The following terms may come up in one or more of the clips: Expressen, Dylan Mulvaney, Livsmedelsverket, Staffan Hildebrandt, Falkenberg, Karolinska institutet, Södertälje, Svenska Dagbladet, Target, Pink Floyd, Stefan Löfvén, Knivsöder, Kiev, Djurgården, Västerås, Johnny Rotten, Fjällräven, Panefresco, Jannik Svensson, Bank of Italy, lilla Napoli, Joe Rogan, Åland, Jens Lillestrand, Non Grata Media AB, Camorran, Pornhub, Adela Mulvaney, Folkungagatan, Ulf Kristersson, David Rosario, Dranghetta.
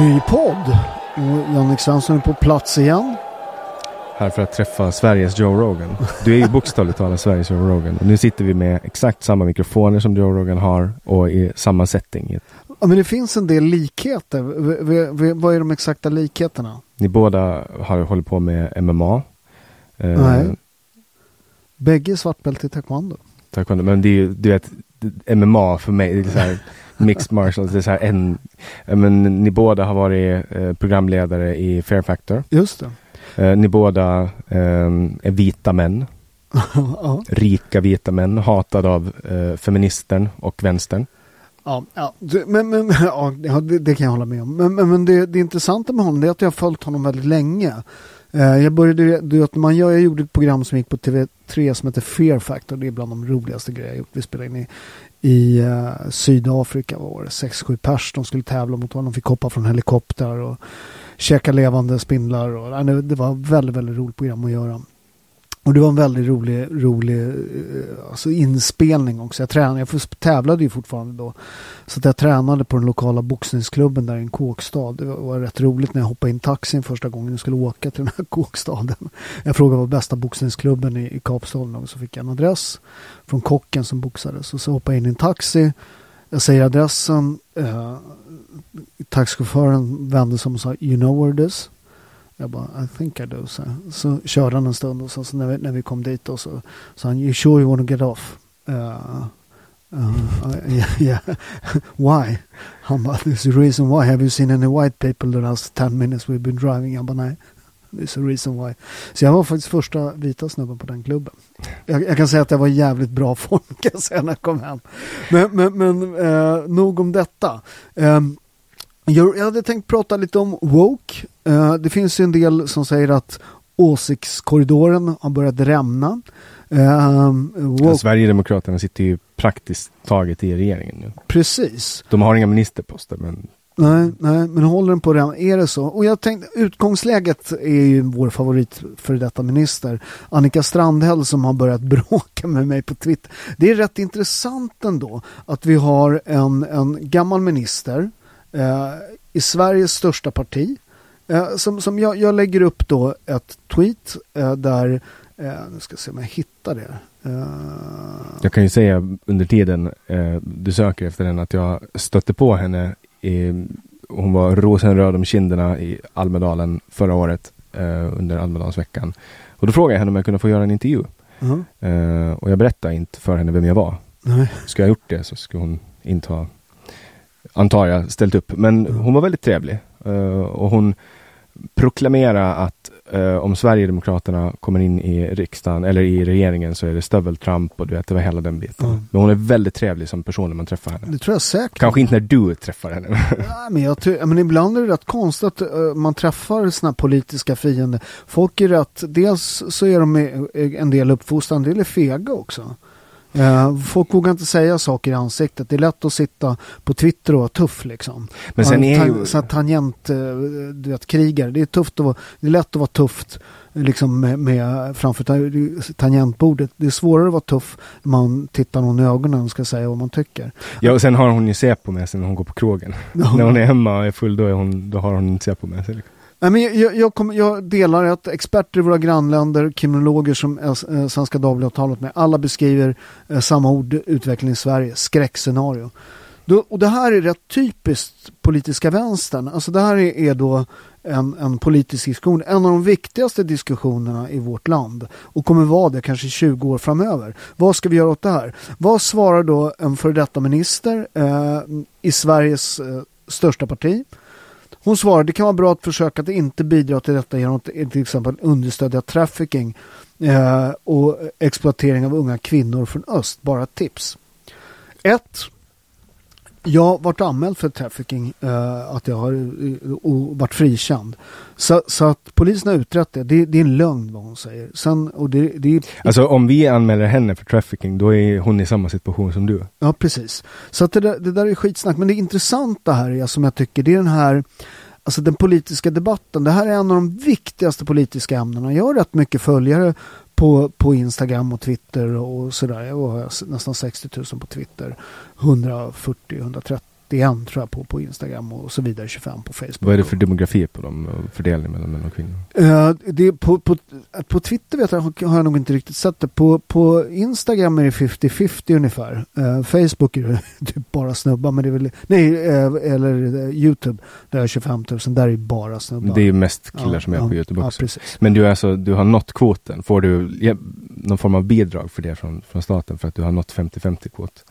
Ny podd. Och Jannik Svensson är på plats igen. Här för att träffa Sveriges Joe Rogan. Du är ju bokstavligt talat Sveriges Joe Rogan. Och nu sitter vi med exakt samma mikrofoner som Joe Rogan har och i samma setting. Ja, men det finns en del likheter. Vad är de exakta likheterna? Ni båda håller på med MMA. Nej. Bägge svartbälte i taekwondo. Taekwondo, men det är ju, du vet, MMA för mig, det är så här... Mixed martial, det är så här en... Men ni båda har varit programledare i Fear Factor. Just det. Ni båda är vita män. Ja. Rika vita män, hatade av feministern och vänstern. Ja, men ja, det kan jag hålla med om. Men det intressanta med honom är att jag har följt honom väldigt länge. Jag började, du vet, jag gjorde ett program som gick på TV3 som heter Fear Factor. Det är bland de roligaste grejer jag gjort. Vi spelade in i Sydafrika var det 6-7 pers. De skulle tävla mot honom. De fick hoppa från helikopter och käka levande spindlar. Och, det var ett väldigt, väldigt roligt program att göra. Och det var en väldigt rolig alltså inspelning också. Jag tävlade ju fortfarande då. Så att jag tränade på den lokala boxningsklubben där i en kåkstad. Det var rätt roligt när jag hoppade in taxin första gången jag skulle åka till den här kåkstaden. Jag frågade vad bästa boxningsklubben i Kapstaden och så fick jag en adress från kocken som boxade. Så hoppade jag in i en taxi. Jag säger adressen. Taxichauffören vände sig om och sa "You know where it is?" Jag bara, I think I do. Så körde han en stund och så när vi kom dit och så sa han, you sure you want to get off? Yeah. Why? Han bara, there's a reason why. Have you seen any white people the last 10 minutes we've been driving? Jag bara, nej. There's a reason why. Så jag var faktiskt första vita snubben på den klubben. Jag kan säga att jag var jävligt bra form kan jag säga när jag kom hem. Men nog om detta. Jag hade tänkt prata lite om woke. Det finns ju en del som säger att åsiktskorridoren har börjat rämna. Ja, Sverigedemokraterna sitter ju praktiskt taget i regeringen nu. Precis. De har inga ministerposter, men... Nej, men håller den på rämna? Är det så? Och jag tänkte, utgångsläget är ju vår favorit för detta minister. Annika Strandhäll som har börjat bråka med mig på Twitter. Det är rätt intressant ändå att vi har en gammal minister... I Sveriges största parti Som jag lägger upp då ett tweet där, nu ska jag se om jag hittar det. Jag kan ju säga under tiden du söker efter den att jag stötte på henne. Hon var rosenröd om kinderna i Almedalen förra året under Almedalsveckan. Och då frågade jag henne om jag kunde få göra en intervju. Uh-huh. Och jag berättade inte för henne vem jag var. Nej. Skulle jag gjort det så skulle hon inte ha, antar jag, ställt upp. Men hon var väldigt trevlig. Och hon proklamerade att om Sverigedemokraterna kommer in i riksdagen eller i regeringen så är det stöveltramp och du vet, det var hela den biten. Mm. Men hon är väldigt trevlig som person när man träffar henne. Det tror jag säkert. Kanske inte när du träffar henne. Ja, men, men ibland är det rätt konstigt att man träffar såna politiska fiender. Folk är rätt, dels så är de en del uppfostrande, en del är fega också. Folk vågar inte säga saker i ansiktet. Det är lätt att sitta på Twitter och vara tuff liksom. Men sen är ju så tangent, du vet, krigare. Det är tufft att vara, det är lätt att vara tufft liksom med framför tangentbordet. Det är svårare att vara tuff när man tittar någon i ögonen, ska säga vad man tycker. Ja, och sen har hon ju se på med sig när hon går på krogen. Ja. När hon är hemma och är full då har hon inte se på med sig. Nej, men jag delar att experter i våra grannländer, kriminologer som Svenska Dagbladet talat med, alla beskriver samma ord, utveckling i Sverige, skräckscenario. Och det här är rätt typiskt politiska vänstern. Alltså det här är då en politisk diskussion, en av de viktigaste diskussionerna i vårt land och kommer vara det kanske 20 år framöver. Vad ska vi göra åt det här? Vad svarar då en före detta minister i Sveriges största parti? Hon svarade, det kan vara bra att försöka att inte bidra till detta genom att till exempel understödja trafficking och exploatering av unga kvinnor från öst. Bara tips. 1. Jag varit anmäld för trafficking, att jag har och varit frikänd. Så att polisen har utrett det. Det är en lögn vad hon säger. Sen, och det är... Alltså om vi anmäler henne för trafficking, då är hon i samma situation som du. Ja, precis. Så att det där är skitsnack. Men det intressanta här är, som jag tycker, det är den här, alltså den politiska debatten. Det här är en av de viktigaste politiska ämnena. Jag har rätt mycket följare på Instagram och Twitter och sådär. Jag har nästan 60 000 på Twitter. 140-131 tror jag på Instagram och så vidare. 25 på Facebook. Vad är det för demografi på dem? Fördelning mellan män och kvinnor? Det är på Twitter vet jag, har jag nog inte riktigt sett det. På Instagram är det 50-50 ungefär. Facebook är det typ bara snubbar. Men det är väl, eller YouTube där är 25 000. Där är bara snubbar. Det är ju mest killar som är på YouTube också. Ja, men du har nått kvoten. Får du någon form av bidrag för det från staten för att du har nått 50-50 kvot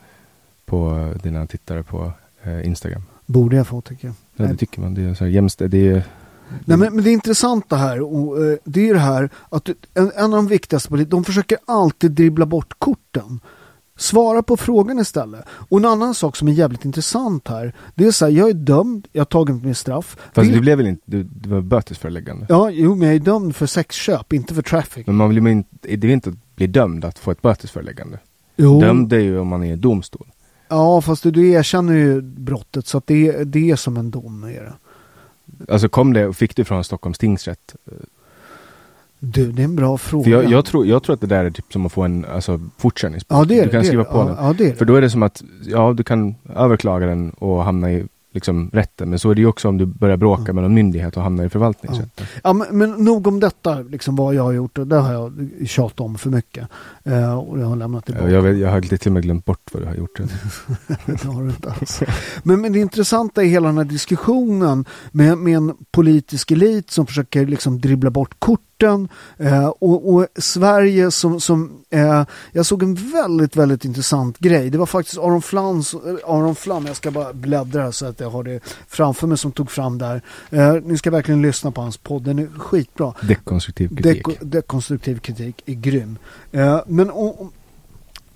på dina tittare på Instagram? Borde jag få, tycker jag. Ja, det tycker man. Det är så här jämställt. Nej, men det är intressant det här. Och, det är ju det här att en av de viktigaste, de försöker alltid dribbla bort korten. Svara på frågan istället. Och en annan sak som är jävligt intressant här, det är så här, jag är dömd, jag har tagit min straff. Fast du blev väl inte, du var bötesföreläggande? Ja, jo, men jag är dömd för sexköp, inte för trafficking. Men man vill det är inte att bli dömd att få ett bötesföreläggande. Jo. Dömd är ju om man är i domstol. Ja, fast du erkänner ju brottet, så att det är som en dom är det. Alltså fick du från Stockholms tingsrätt? Du, det är en bra fråga. För jag tror att det där är typ som att få en fortkörningsbot. Ja, det är det. Du kan skriva på den. Ja, det är det. För då är det som att du kan överklaga den och hamna i liksom rätten, men så är det ju också om du börjar bråka med någon myndighet och hamnar i förvaltningsrätten. Ja, men nog om detta, liksom vad jag har gjort, och det har jag tjatat om för mycket. Och jag har lämnat tillbaka. Jag har till och med glömt bort vad du har gjort. Det har du inte alls. Men det intressanta är hela den här diskussionen med en politisk elit som försöker liksom dribbla bort korten och Sverige som jag såg en väldigt, väldigt intressant grej. Det var faktiskt Aron Flam, jag ska bara bläddra så att jag har det framför mig, som tog fram där. Ni ska verkligen lyssna på hans podd. Den är skitbra. Dekonstruktiv kritik. Dekonstruktiv kritik är grym. Men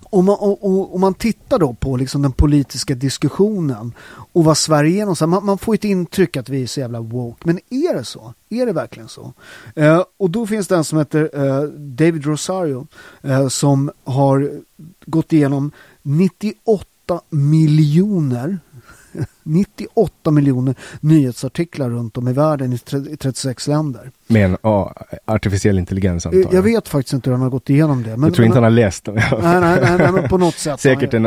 om man tittar då på liksom den politiska diskussionen och vad Sverige är, man får ett intryck att vi är så jävla woke. Men är det så? Är det verkligen så? Och då finns det en som heter David Rosario som har gått igenom 98 miljoner 98 miljoner nyhetsartiklar runt om i världen i 36 länder. Men artificiell intelligens antagligen. Jag vet faktiskt inte hur han har gått igenom det. Men, jag tror inte han har läst det. Nej, men på något sätt. Säkert en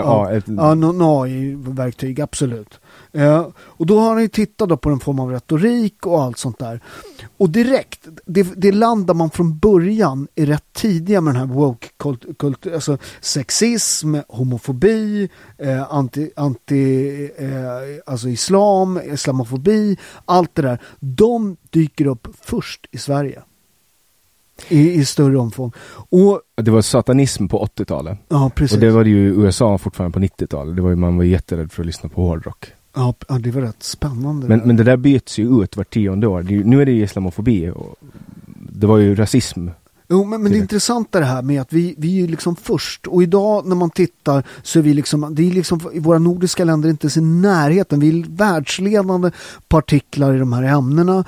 AI-verktyg, absolut. Och då har han ju tittat då på en form av retorik och allt sånt där. Och direkt, det landar man från början i rätt tidiga med den här woke-kultur, alltså sexism, homofobi, alltså islamofobi, allt det där. De dyker upp först i Sverige. I större omfång. Och det var satanism på 80-talet. Ja, precis. Och det var det ju USA fortfarande på 90-talet. Man var jätterädd för att lyssna på hårdrock. Ja, det var rätt spännande. Men det där byts ju ut var 10:e år. Nu är det ju islamofobi. Och det var ju rasism. Jo, men det intressanta är det här med att vi är liksom först. Och idag när man tittar så är vi liksom, det är liksom i våra nordiska länder inte ens i närheten. Vi är världsledande på artiklar i de här ämnena.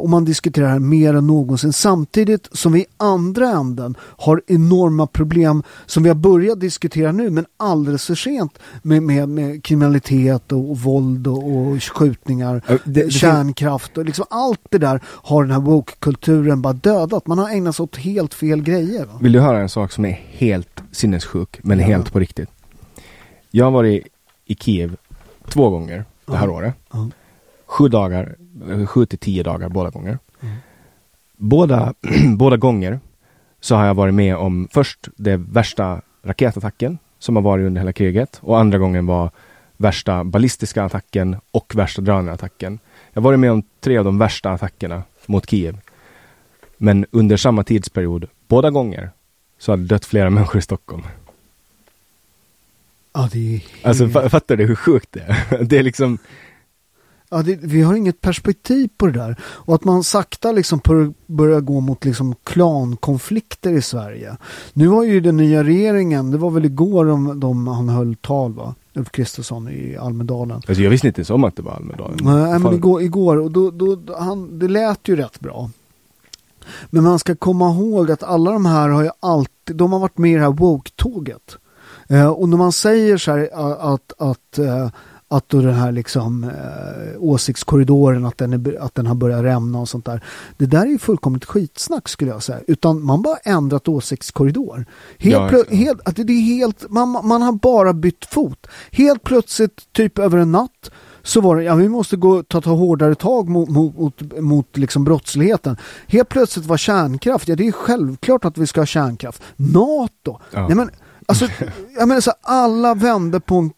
Och man diskuterar här mer än någonsin. Samtidigt som vi i andra änden har enorma problem som vi har börjat diskutera nu. Men alldeles för sent med kriminalitet och våld och skjutningar. Kärnkraft och liksom allt det där har den här woke-kulturen bara dödat. Man har ägnat sig åt helt fel grejer. Va? Vill du höra en sak som är helt sinnessjuk, men helt på riktigt? Jag har varit i Kiev 2 gånger det här året. 7 till 10 dagar båda gånger. Båda gånger så har jag varit med om först det värsta raketattacken som har varit under hela kriget, och andra gången var värsta ballistiska attacken och värsta drönarattacken. Jag har varit med om 3 av de värsta attackerna mot Kiev. Men under samma tidsperiod, båda gånger, så hade dött flera människor i Stockholm. Ja, det är helt... Alltså, fattar du hur sjukt det är? Det är liksom... Ja, vi har inget perspektiv på det där. Och att man sakta liksom börjar gå mot liksom klankonflikter i Sverige. Nu har ju den nya regeringen, det var väl igår han höll tal, va? Ulf Kristersson i Almedalen. Alltså, jag visste inte ens om att det var Almedalen. Nej, men igår och det lät ju rätt bra. Men man ska komma ihåg att alla de här har ju alltid, de har varit med i det här woke-tåget. Och när man säger så här att då den här liksom åsiktskorridoren att den har börjat rämna och sånt där. Det där är ju fullkomligt skitsnack skulle jag säga. Utan man bara ändrat åsiktskorridor. Man har bara bytt fot. Helt plötsligt, typ över en natt, så var det, vi måste ta hårdare tag mot liksom brottsligheten. Helt plötsligt var kärnkraft, det är självklart att vi ska ha kärnkraft. NATO. Ja. Nej, men alltså, jag menar så alla vände på en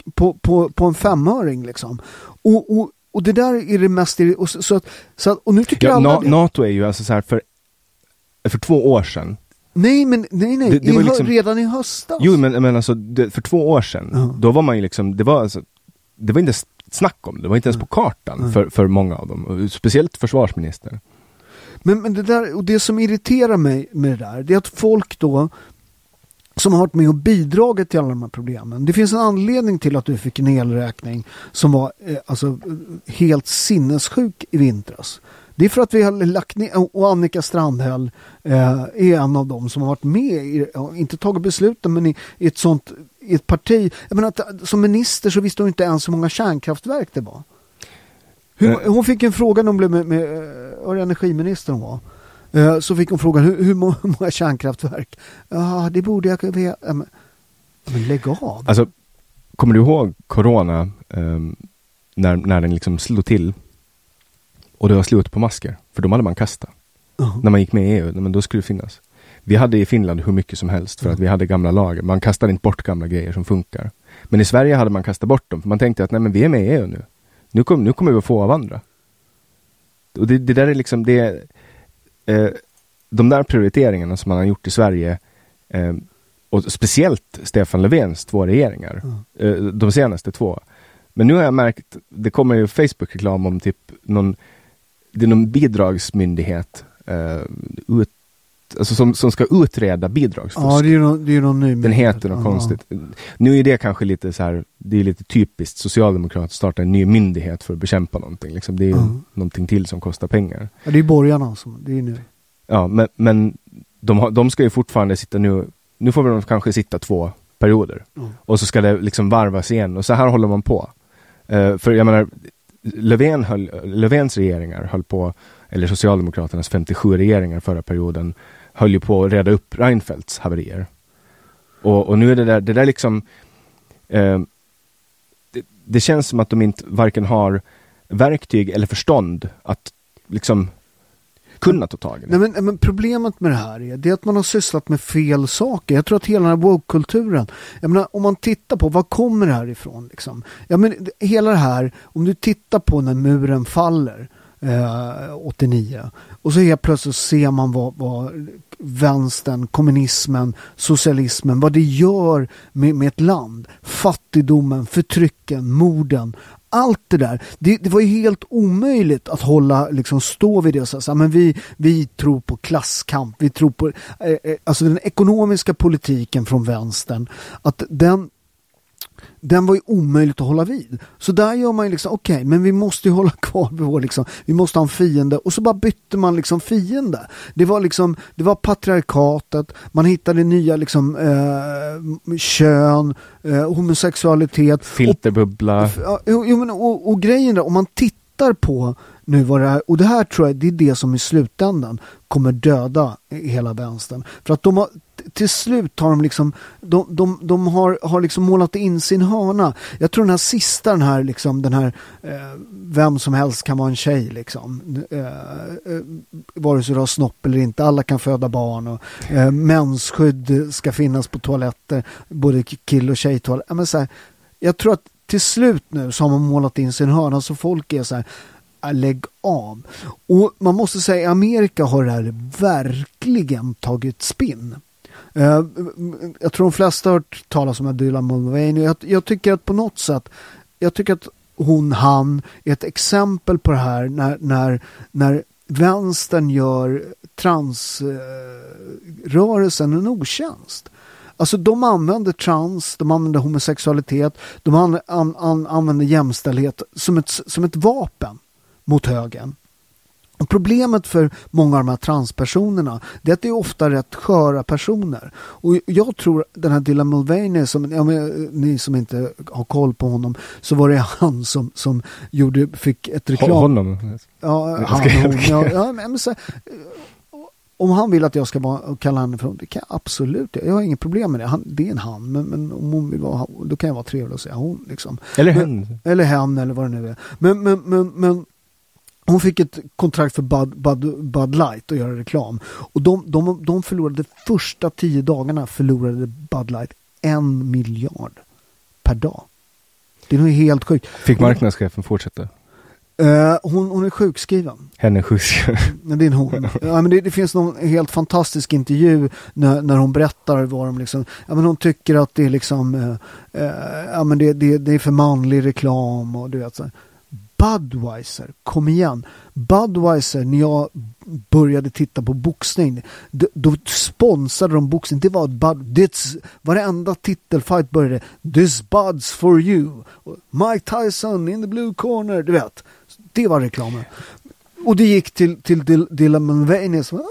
5-öring liksom. Och det där är det mest och nu tycker alla NATO är ju alltså så här för 2 år sedan. Nej. Det var liksom, redan i höstas. Jo, men alltså för 2 år sedan då var man ju liksom det var inte snack om. Det var inte ens på kartan för många av dem. Speciellt försvarsministern. Men det där, och det som irriterar mig med det där, det är att folk då som har varit med och bidragit till alla de här problemen. Det finns en anledning till att du fick en elräkning som var helt sinnessjuk i vintras. Det är för att vi har lagt ner, och Annika Strandhäll är en av dem som har varit med inte tagit besluten, men i ett sånt i ett parti. Jag menar, som minister så visste hon inte ens hur många kärnkraftverk det var. Hon fick en fråga när hon blev med energiministern var. Så fick hon frågan hur många kärnkraftverk. Ja, det borde jag veta. Men lägg av. Alltså, kommer du ihåg corona när den liksom slog till och det var slut på masker? För då hade man kastat. När man gick med i EU, men då skulle det finnas. Vi hade i Finland hur mycket som helst för att vi hade gamla lager. Man kastade inte bort gamla grejer som funkar. Men i Sverige hade man kastat bort dem. För man tänkte att nej, men vi är med i EU nu. Nu kommer vi att få av andra. Och det där är liksom... de där prioriteringarna som man har gjort i Sverige och speciellt Stefan Löfvens 2 regeringar de senaste 2. Men nu har jag märkt, det kommer ju Facebook-reklam om typ någon bidragsmyndighet som ska utreda bidragsfusk. Ja, det är någon ny. Den heter något konstigt. Nu är det kanske lite så här, det är lite typiskt socialdemokrat att starta en ny myndighet för att bekämpa någonting. Liksom, det är ju någonting till som kostar pengar. Ja, det är borgarna som, det är nu. Ja, men de ska ju fortfarande sitta nu får de kanske sitta 2 perioder. Och så ska det liksom varvas igen och så här håller man på. För jag menar, Löfvens regeringar höll på, eller Socialdemokraternas 57 regeringar förra perioden höll ju på att reda upp Reinfeldts haverier. Och nu är det där liksom... Det känns som att de inte varken har verktyg eller förstånd att liksom kunna ta tag i det. Nej, men problemet med det här är att man har sysslat med fel saker. Jag tror att hela den här woke-kulturen, jag menar, om man tittar på, vad kommer det här ifrån? Liksom? Ja, men hela det här, om du tittar på när muren faller 89 och så helt plötsligt ser man vad vänstern, kommunismen, socialismen, vad det gör med ett land, fattigdomen, förtrycken, morden, allt det där. Det var ju helt omöjligt att hålla, liksom stå vid det och säga, men vi tror på klasskamp, vi tror på alltså den ekonomiska politiken från vänstern, att den var ju omöjligt att hålla vid. Så där gör man ju liksom, okej, men vi måste ju hålla kvar vid vår, liksom, vi måste ha en fiende. Och så bara bytte man liksom fiende. Det var patriarkatet, man hittade nya liksom kön, homosexualitet. Filterbubbla. Och grejen där, om man tittar på nu var det här, och det här tror jag, det är det som i slutändan kommer döda hela vänstern. För att de har till slut har de liksom de har liksom målat in sin hörna. Jag tror den här vem som helst kan vara en tjej liksom. Vare sig du har snopp eller inte, alla kan föda barn och mensskydd ska finnas på toaletter, både kill- och tjejtoaletter. Men så här, jag tror att till slut nu så har man målat in sin hörna, så folk är så här, lägg av. Och man måste säga, Amerika har det här verkligen tagit spinn. Jag tror de flesta har hört talas om Adela Mulvaney. Jag tycker att på något sätt, jag tycker att han är ett exempel på det här när vänstern gör transrörelsen en otjänst. Alltså de använder trans, de använder homosexualitet, de använder jämställdhet som ett vapen mot högen. Och problemet för många av de här transpersonerna, det är att det är ofta rätt sköra personer. Och jag tror den här Dylan Mulvaney, ni som inte har koll på honom, så var det han som fick ett reklam. Honom? Ja, men så, om han vill att jag ska kalla henne för honom, det kan jag absolut. Jag har inget problem med det. Det är en han, men om hon vill vara, då kan jag vara trevlig och säga hon. Liksom. Eller hen. Eller hen, eller vad det nu är. Men hon fick ett kontrakt för Bud Light att göra reklam. Och de förlorade första 10 dagarna förlorade Bud Light 1 miljard per dag. Det är nog helt sjukt. Fick marknadschefen fortsätta? Hon är sjukskriven. Henne är sjukskriven. Det är hon. Ja, men det finns någon helt fantastisk intervju när hon berättar vad de liksom... Ja, men hon tycker att det är liksom... ja, men det är för manlig reklam och du vet så här. Budweiser, kom igen. Budweiser, när jag började titta på boxning, då sponsrade de boxning. Det var varenda titelfight började "This Bud's for you", Mike Tyson in the blue corner, du vet. Det var reklamen. Och det gick till Dylan Mulvaney som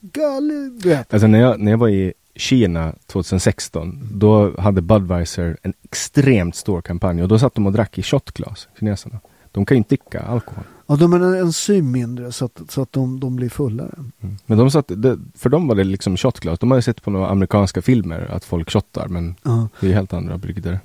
galet, du vet. Alltså när jag var i Kina 2016, då hade Budweiser en extremt stor kampanj, och då satt de och drack i shotglas, kineserna. De kan ju inte dricka alkohol. Ja, de är en syn mindre så att de blir fullare. Mm. Men de satt, för dem var det liksom shotglas. De har ju sett på några amerikanska filmer att folk shottar, men det är ju helt andra brygder.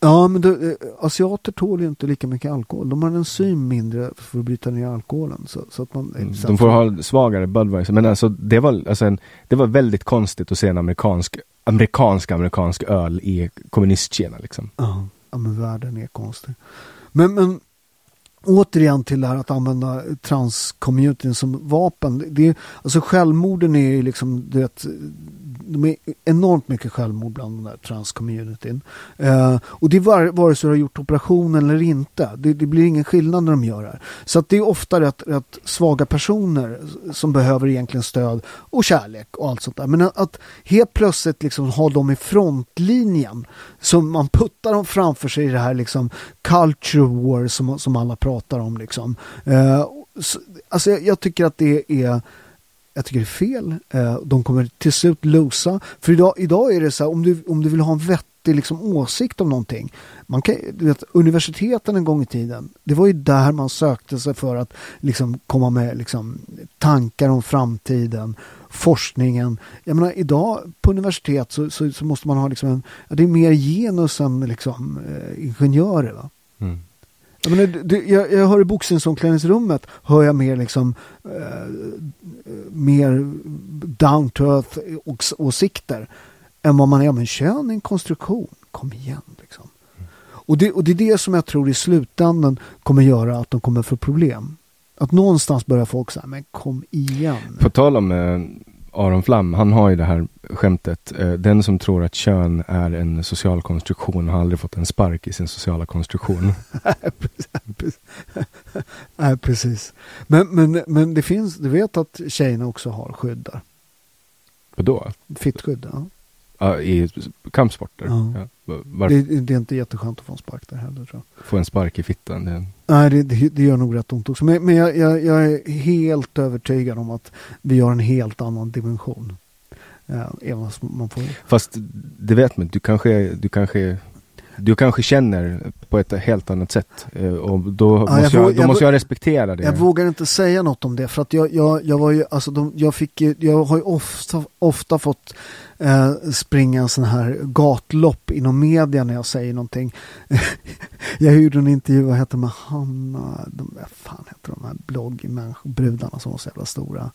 Ja, men asiater tål ju inte lika mycket alkohol. De har en syn mindre för att bryta ner alkoholen. Så att man, de får ha svagare Budweiser. Men alltså, det var väldigt konstigt att se en amerikansk öl i kommunistkina liksom. Ja, men världen är konstig. Men återigen till det här att använda transcommunityn som vapen. Alltså självmorden är ju liksom, du vet, de är enormt mycket självmord bland den där transcommunityn. Och det är vare sig du har gjort operationen eller inte. Det blir ingen skillnad när de gör det här. Så att det är ofta rätt svaga personer som behöver egentligen stöd och kärlek och allt sånt där. Men att helt plötsligt liksom ha dem i frontlinjen, som man puttar dem framför sig i det här liksom culture war som alla pratar om liksom. Alltså jag tycker att det är fel. De kommer till slut losa. För idag är det så här, om du vill ha en vettig vettig liksom åsikt om någonting. Man kan, du vet, universiteten en gång i tiden, det var ju där man sökte sig för att liksom komma med liksom tankar om framtiden, forskningen. Jag menar, idag på universitet så måste man ha liksom en, det är mer genus än liksom ingenjörer, va? Mm. Jag menar, jag hör i boxningsomklädningsrummet hör jag mer liksom mer down to earth åsikter än vad man är. Men kön är en konstruktion. Kom igen liksom. Mm. Och det är det som jag tror i slutändan kommer göra att de kommer få problem. Att någonstans börjar folk säga, men kom igen. På tal om Aron Flam, han har ju det här skämtet. Den som tror att kön är en social konstruktion har aldrig fått en spark i sin sociala konstruktion. Nej, precis. Men det finns, du vet att tjejerna också har skyddar. Vadå? Fittskydd, ja. I kampsporter. Ja. Ja. Det är inte jätteskönt att få en spark där heller, tror jag. Få en spark i fittan. Nej, det gör nog rätt ont också. Men jag är helt övertygad om att vi har en helt annan dimension. Även man får... Fast det vet man, du kanske känner på ett helt annat sätt. Och då måste jag respektera det. Jag vågar inte säga något om det. För att jag var ju, alltså jag har ju ofta fått springa en sån här gatlopp inom media när jag säger någonting. Jag gjorde en intervju, vad heter de här Hanna, de här bloggbrudarna som var så jävla stora.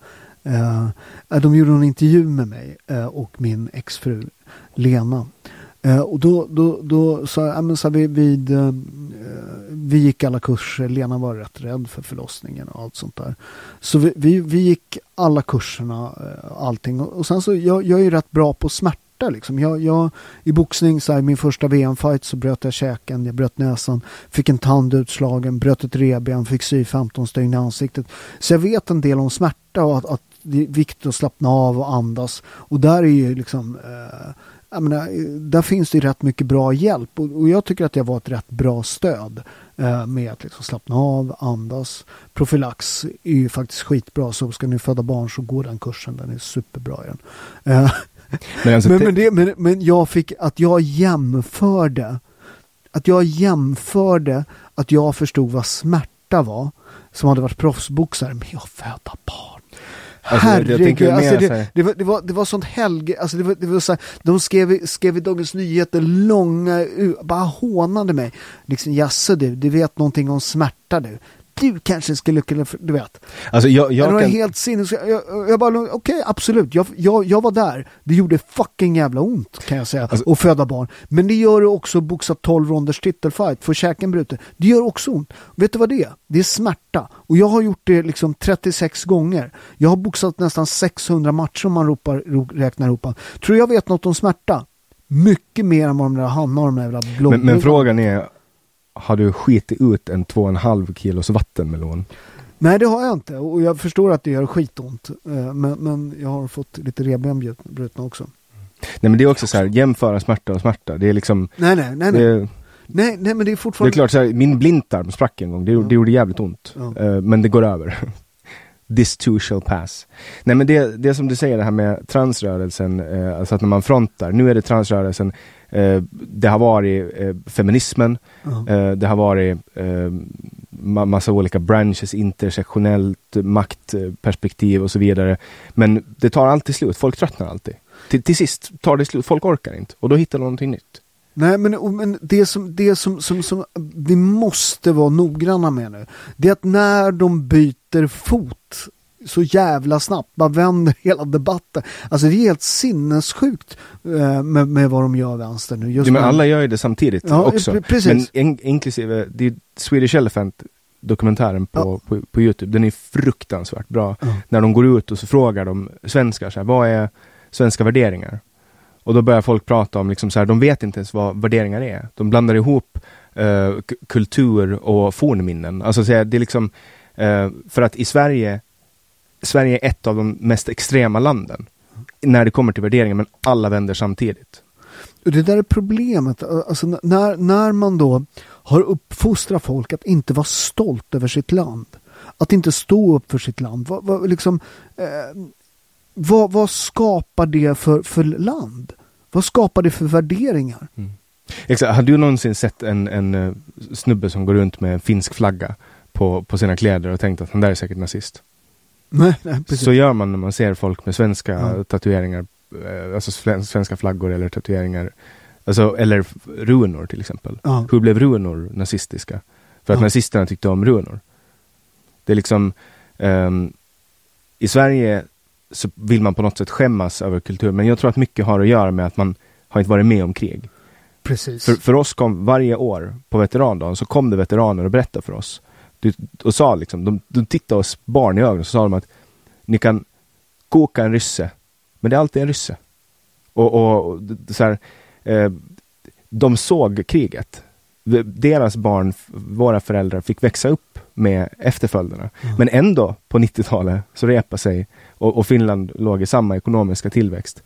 De gjorde en intervju med mig och min exfru Lena. Och då sa jag, men så vi gick alla kurser. Lena var rätt rädd för förlossningen och allt sånt där. Så vi gick alla kurserna, allting. Och sen så, jag är ju rätt bra på smärta liksom. Jag i boxning, så här, min första VM-fight så bröt jag käken, jag bröt näsan, fick en tand utslagen, bröt ett reben, fick sy 15 stygn i ansiktet. Så jag vet en del om smärta och att det är viktigt att slappna av och andas. Och där är ju liksom... Jag menar, där finns det rätt mycket bra hjälp och jag tycker att jag var ett rätt bra stöd med att liksom slappna av, andas. Profylax är ju faktiskt skitbra, så ska ni föda barn så går den kursen, den är superbra igen. Men jag fick att jag jämförde att jag förstod vad smärta var som hade varit proffsboxare med att föda barn. Alltså, det var sånt helge, alltså det var så här, de skrev i Dagens Nyheter långa, bara hånade mig liksom, jasse du vet någonting om smärta, du kanske skulle kunna, du vet. Alltså jag kan... helt sinnes. Jag bara okej, absolut. Jag var där. Det gjorde fucking jävla ont, kan jag säga, alltså... och föda barn. Men det gör det också, boxa 12 ronders titelfight, få käken bruten. Det gör också ont. Vet du vad det är? Det är smärta. Och jag har gjort det liksom 36 gånger. Jag har boxat nästan 600 matcher om man räknar ihop. Tror jag vet något om smärta? Mycket mer än vad de där hamnar de där blå. Men frågan är, har du skitit ut en 2,5 kilos vattenmelon? Nej, det har jag inte. Och jag förstår att det gör skitont. Men jag har fått lite reben brutna också. Nej, men det är också så här, jämföra smärta och smärta. Det är liksom... Nej. Nej, men det är fortfarande... Det är klart, så här, min blindtarm sprack en gång. Det gjorde jävligt ont. Ja. Men det går över. This too shall pass. Nej, men det som du säger, det här med transrörelsen, alltså att när man frontar, nu är det transrörelsen, det har varit feminismen, det har varit massa olika branches, intersektionellt maktperspektiv och så vidare, men det tar alltid slut, folk tröttnar alltid, till sist tar det slut, folk orkar inte och då hittar de någonting nytt. Nej, men det som vi måste vara noggranna med nu, det är att när de byter fot så jävla snabbt, man vänder hela debatten. Alltså det är helt sinnessjukt med vad de gör vänster nu. Just men alla gör ju det samtidigt, ja, också. Precis. Men inklusive, det är Swedish Elephant dokumentären på YouTube, den är fruktansvärt bra. Ja. När de går ut och så frågar de svenskar så här, vad är svenska värderingar? Och då börjar folk prata om liksom så här, de vet inte ens vad värderingar är. De blandar ihop kultur och fornminnen. Alltså så här, det är liksom för att i Sverige är ett av de mest extrema landen när det kommer till värderingar, men alla vänder samtidigt. Det där är problemet. Alltså, när man då har uppfostrat folk att inte vara stolt över sitt land, att inte stå upp för sitt land, vad skapar det för land? Vad skapar det för värderingar? Mm. Exakt. Har du någonsin sett en snubbe som går runt med en finsk flagga på sina kläder och tänkt att han där är säkert nazist? Nej, precis. Så gör man när man ser folk med svenska tatueringar, alltså svenska flaggor eller tatueringar, alltså, eller runor till exempel. Ja. Hur blev runor nazistiska? För att nazisterna tyckte om runor. Det är liksom i Sverige så vill man på något sätt skämmas över kultur, men jag tror att mycket har att göra med att man har inte varit med om krig. Precis. För oss kom varje år på veterandagen, så kom det veteraner och berättade för oss. Och sa liksom, de tittade oss barn i ögonen och sa de att ni kan koka en rysse, men det är alltid en rysse. Och så här, de såg kriget. Deras barn, våra föräldrar fick växa upp med efterföljderna. Mm. Men ändå på 90-talet så repade sig och Finland låg i samma ekonomiska tillväxt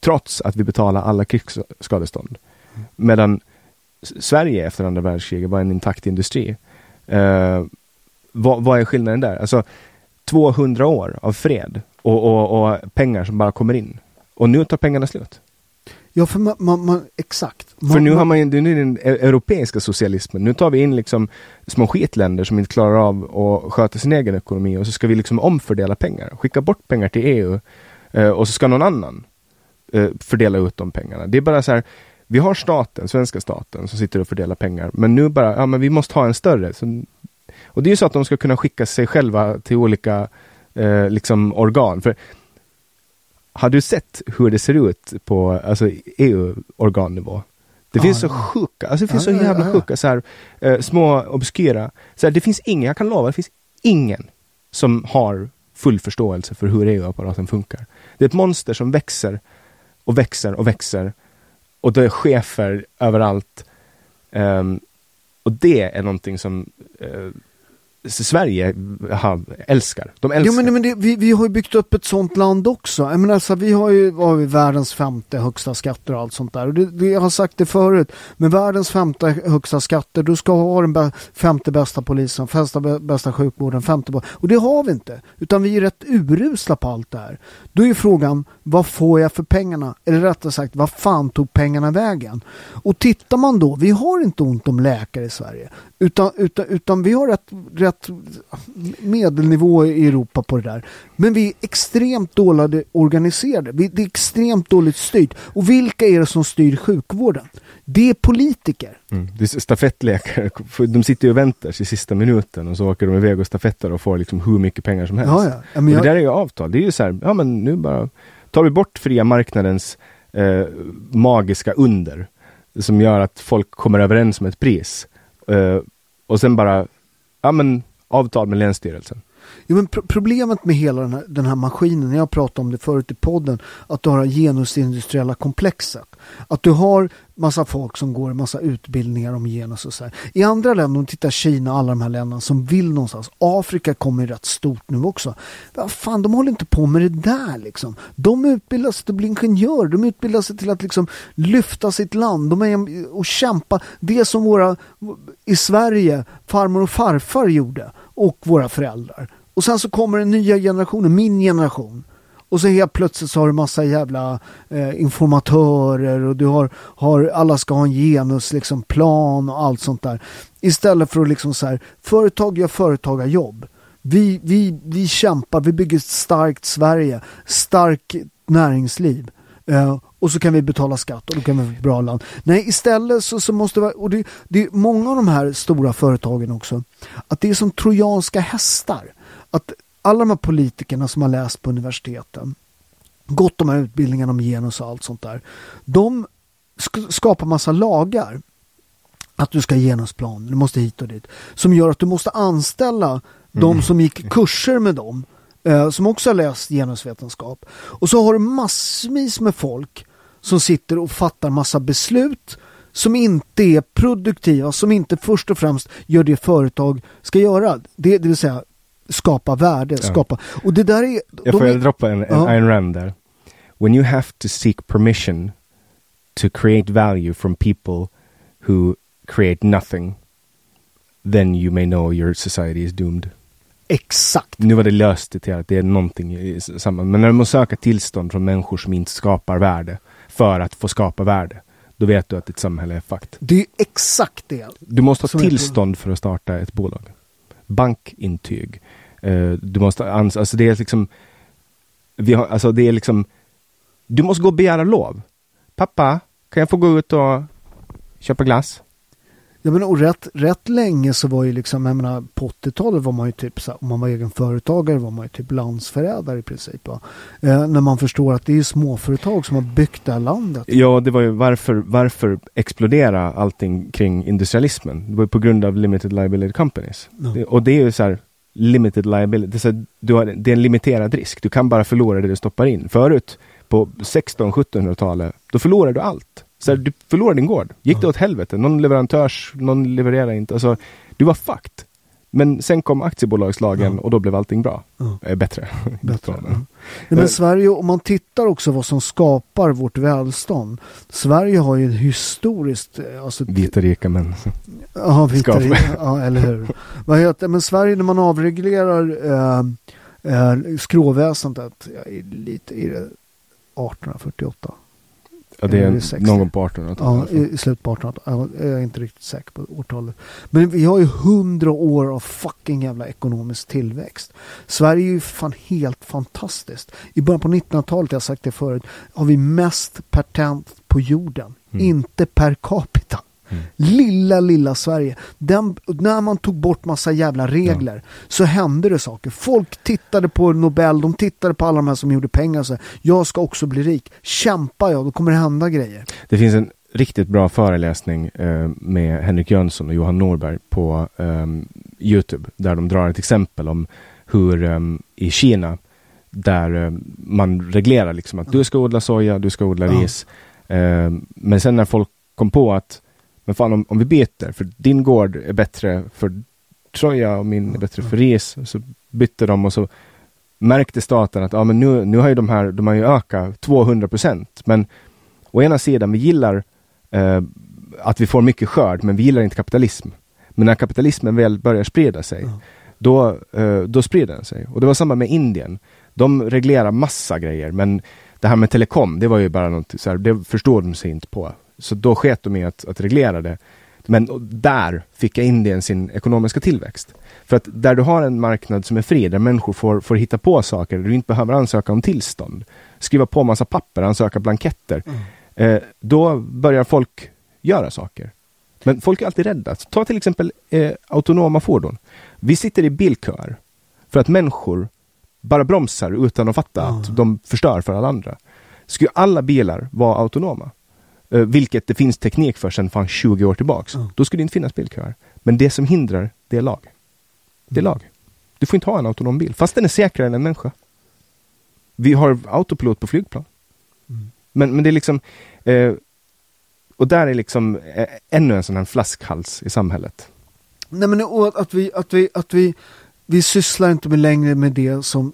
trots att vi betalar alla krigsskadestånd. Mm. Medan Sverige efter andra världskriget var en intakt industri. Vad är skillnaden där? Alltså 200 år av fred och pengar som bara kommer in. Och nu tar pengarna slut. Ja, för man exakt. För nu har man nu den europeiska socialismen. Nu tar vi in liksom små skitländer som inte klarar av att sköta sin egen ekonomi, och så ska vi liksom omfördela pengar. Skicka bort pengar till EU och så ska någon annan fördela ut de pengarna. Det är bara så här, vi har staten, svenska staten, som sitter och fördelar pengar. Men nu bara, ja men vi måste ha en större. Och det är ju så att de ska kunna skicka sig själva till olika liksom organ. För har du sett hur det ser ut på alltså, EU-organnivå? Det finns så sjuka, alltså det finns så jävla sjuka så här, små, obskyra. Så här, det finns ingen, jag kan lova, det finns ingen som har full förståelse för hur EU-apparaten funkar. Det är ett monster som växer och växer och växer. Och det är chefer överallt. Och det är någonting som Sverige älskar. De älskar. Jo, men det, vi har ju byggt upp ett sånt land också. Jag menar, alltså, vi har ju världens femte högsta skatter och allt sånt där. Och jag har sagt det förut. Men världens femte högsta skatter, du ska ha den femte bästa polisen, femte bästa sjukvården, och det har vi inte. Utan vi är rätt urusla på allt det här. Då är ju frågan, vad får jag för pengarna? Eller rättare sagt, vad fan tog pengarna vägen? Och tittar man då, vi har inte ont om läkare i Sverige. Utan vi har rätt medelnivå i Europa på det där. Men vi är extremt dåligt organiserade. Det är extremt dåligt styrt. Och vilka är det som styr sjukvården? Det är politiker. Mm. Det är stafettläkare. De sitter ju och väntar i sista minuten och så åker de iväg och stafettar och får liksom hur mycket pengar som helst. Ja, men det där är ju avtal. Det är ju så här, ja men nu bara tar vi bort fria marknadens magiska under som gör att folk kommer överens om ett pris. Och sen bara avtal med länsstyrelsen. Jo, men problemet med hela den här maskinen, jag pratade om det förut i podden, att du har genusindustriella komplexet. Att du har massa folk som går i massa utbildningar om genus och så här. I andra länder, om tittar Kina och alla de här länderna som vill någonstans. Afrika kommer rätt stort nu också. Fan, de håller inte på med det där liksom. De utbildar sig till att bli ingenjör. De utbildar sig till att liksom lyfta sitt land. De är och kämpa. Det som våra i Sverige, farmor och farfar gjorde. Och våra föräldrar. Och sen så kommer den nya generationen, min generation. Och så helt plötsligt så har du massa jävla informatörer och du har alla ska ha en genus, liksom plan och allt sånt där. Istället för att liksom så här, företag gör företagarjobb. Vi kämpar, vi bygger ett starkt Sverige, starkt näringsliv. Och så kan vi betala skatt och då kan vi få bra land. Nej, istället så måste vi, och det är många av de här stora företagen också, att det är som trojanska hästar. Att alla de här politikerna som har läst på universiteten, gått de här utbildningarna om genus och allt sånt där, de skapar massa lagar. Att du ska ha genusplan, du måste hit och dit. Som gör att du måste anställa de som gick kurser med dem, som också har läst genusvetenskap. Och så har du massvis med folk som sitter och fattar massa beslut som inte är produktiva, som inte först och främst gör det företag ska göra. Det vill säga skapa värde, skapa. Och det där är, jag får droppa en Ayn Rand där. When you have to seek permission to create value from people who create nothing, then you may know your society is doomed. Exakt. Nu var det löst till att det är någonting i samma. Men när man söker tillstånd från människor som inte skapar värde för att få skapa värde. Då vet du att ditt samhälle är fakt. Det är ju exakt det. Du måste ha tillstånd för att starta ett bolag. Bankintyg. Du måste alltså det är liksom du måste gå och begära lov. Pappa, kan jag få gå ut och köpa glass? Ja, men och rätt länge så var ju liksom, jag menar, på 80-talet var man ju typ så, om man var egen företagare var man ju typ landsförrädare i princip, va? När man förstår att det är småföretag som har byggt det här landet. Ja, det var ju varför explodera allting kring industrialismen? Det var ju på grund av limited liability companies. Ja. Och det är ju så här limited liability, det är, så här, det är en limiterad risk. Du kan bara förlora det du stoppar in. Förut på 1600-1700-talet då förlorar du allt. Så här, du förlorade din gård. Gick det åt helvete? Någon levererar inte. Alltså, du var fucked. Men sen kom aktiebolagslagen och då blev allting bra. Bättre. Men Sverige, om man tittar också vad som skapar vårt välstånd. Sverige har ju historiskt... Alltså, vita rika män. Ja, vita rika. Ja, eller hur. Vad heter, men Sverige, när man avreglerar skråväsendet lite i 1848. Ja, det är någon gång på 1800-talet. Ja, i slutet på 1800-talet. Jag är inte riktigt säker på årtalet. Men vi har ju 100 år av fucking jävla ekonomisk tillväxt. Sverige är ju fan helt fantastiskt. I början på 1900-talet, jag har sagt det förut, har vi mest patent på jorden. Inte per capita. Lilla Sverige. När man tog bort massa jävla regler så hände det saker. Folk tittade på Nobel, de tittade på alla de här som gjorde pengar. Så jag ska också bli rik. Kämpar jag, då kommer det hända grejer. Det finns en riktigt bra föreläsning med Henrik Jönsson och Johan Norberg på YouTube där de drar ett exempel om hur i Kina där man reglerar liksom att du ska odla soja, du ska odla ris. Men sen när folk kom på att men fan, om vi byter, för din gård är bättre för soja och min är bättre för ris, så bytte de och så märkte staten att men nu har ju de har ju ökat 200%, men å ena sidan vi gillar att vi får mycket skörd, men vi gillar inte kapitalism. Men när kapitalismen väl börjar sprida sig då sprider den sig. Och det var samma med Indien. De reglerar massa grejer, men det här med telekom, det var ju bara något så här, det förstår de sig inte på. Så då sket de med att reglera det. Men där fick Indien sin ekonomiska tillväxt. För att där du har en marknad som är fri, där människor får hitta på saker, du inte behöver ansöka om tillstånd, skriva på massa papper, ansöka blanketter, då börjar folk göra saker. Men folk är alltid rädda. Så ta till exempel autonoma fordon. Vi sitter i bilköer för att människor bara bromsar utan att fatta att de förstör för alla andra. Skulle alla bilar vara autonoma, vilket det finns teknik för sedan fanns 20 år tillbaks, då skulle det inte finnas bilköer. Men det som hindrar, det är lag. Det är lag. Du får inte ha en autonom bil, fast den är säkrare än en människa. Vi har autopilot på flygplan. Men det är liksom... och där är liksom ännu en sån här flaskhals i samhället. Nej, men vi sysslar inte med längre med det som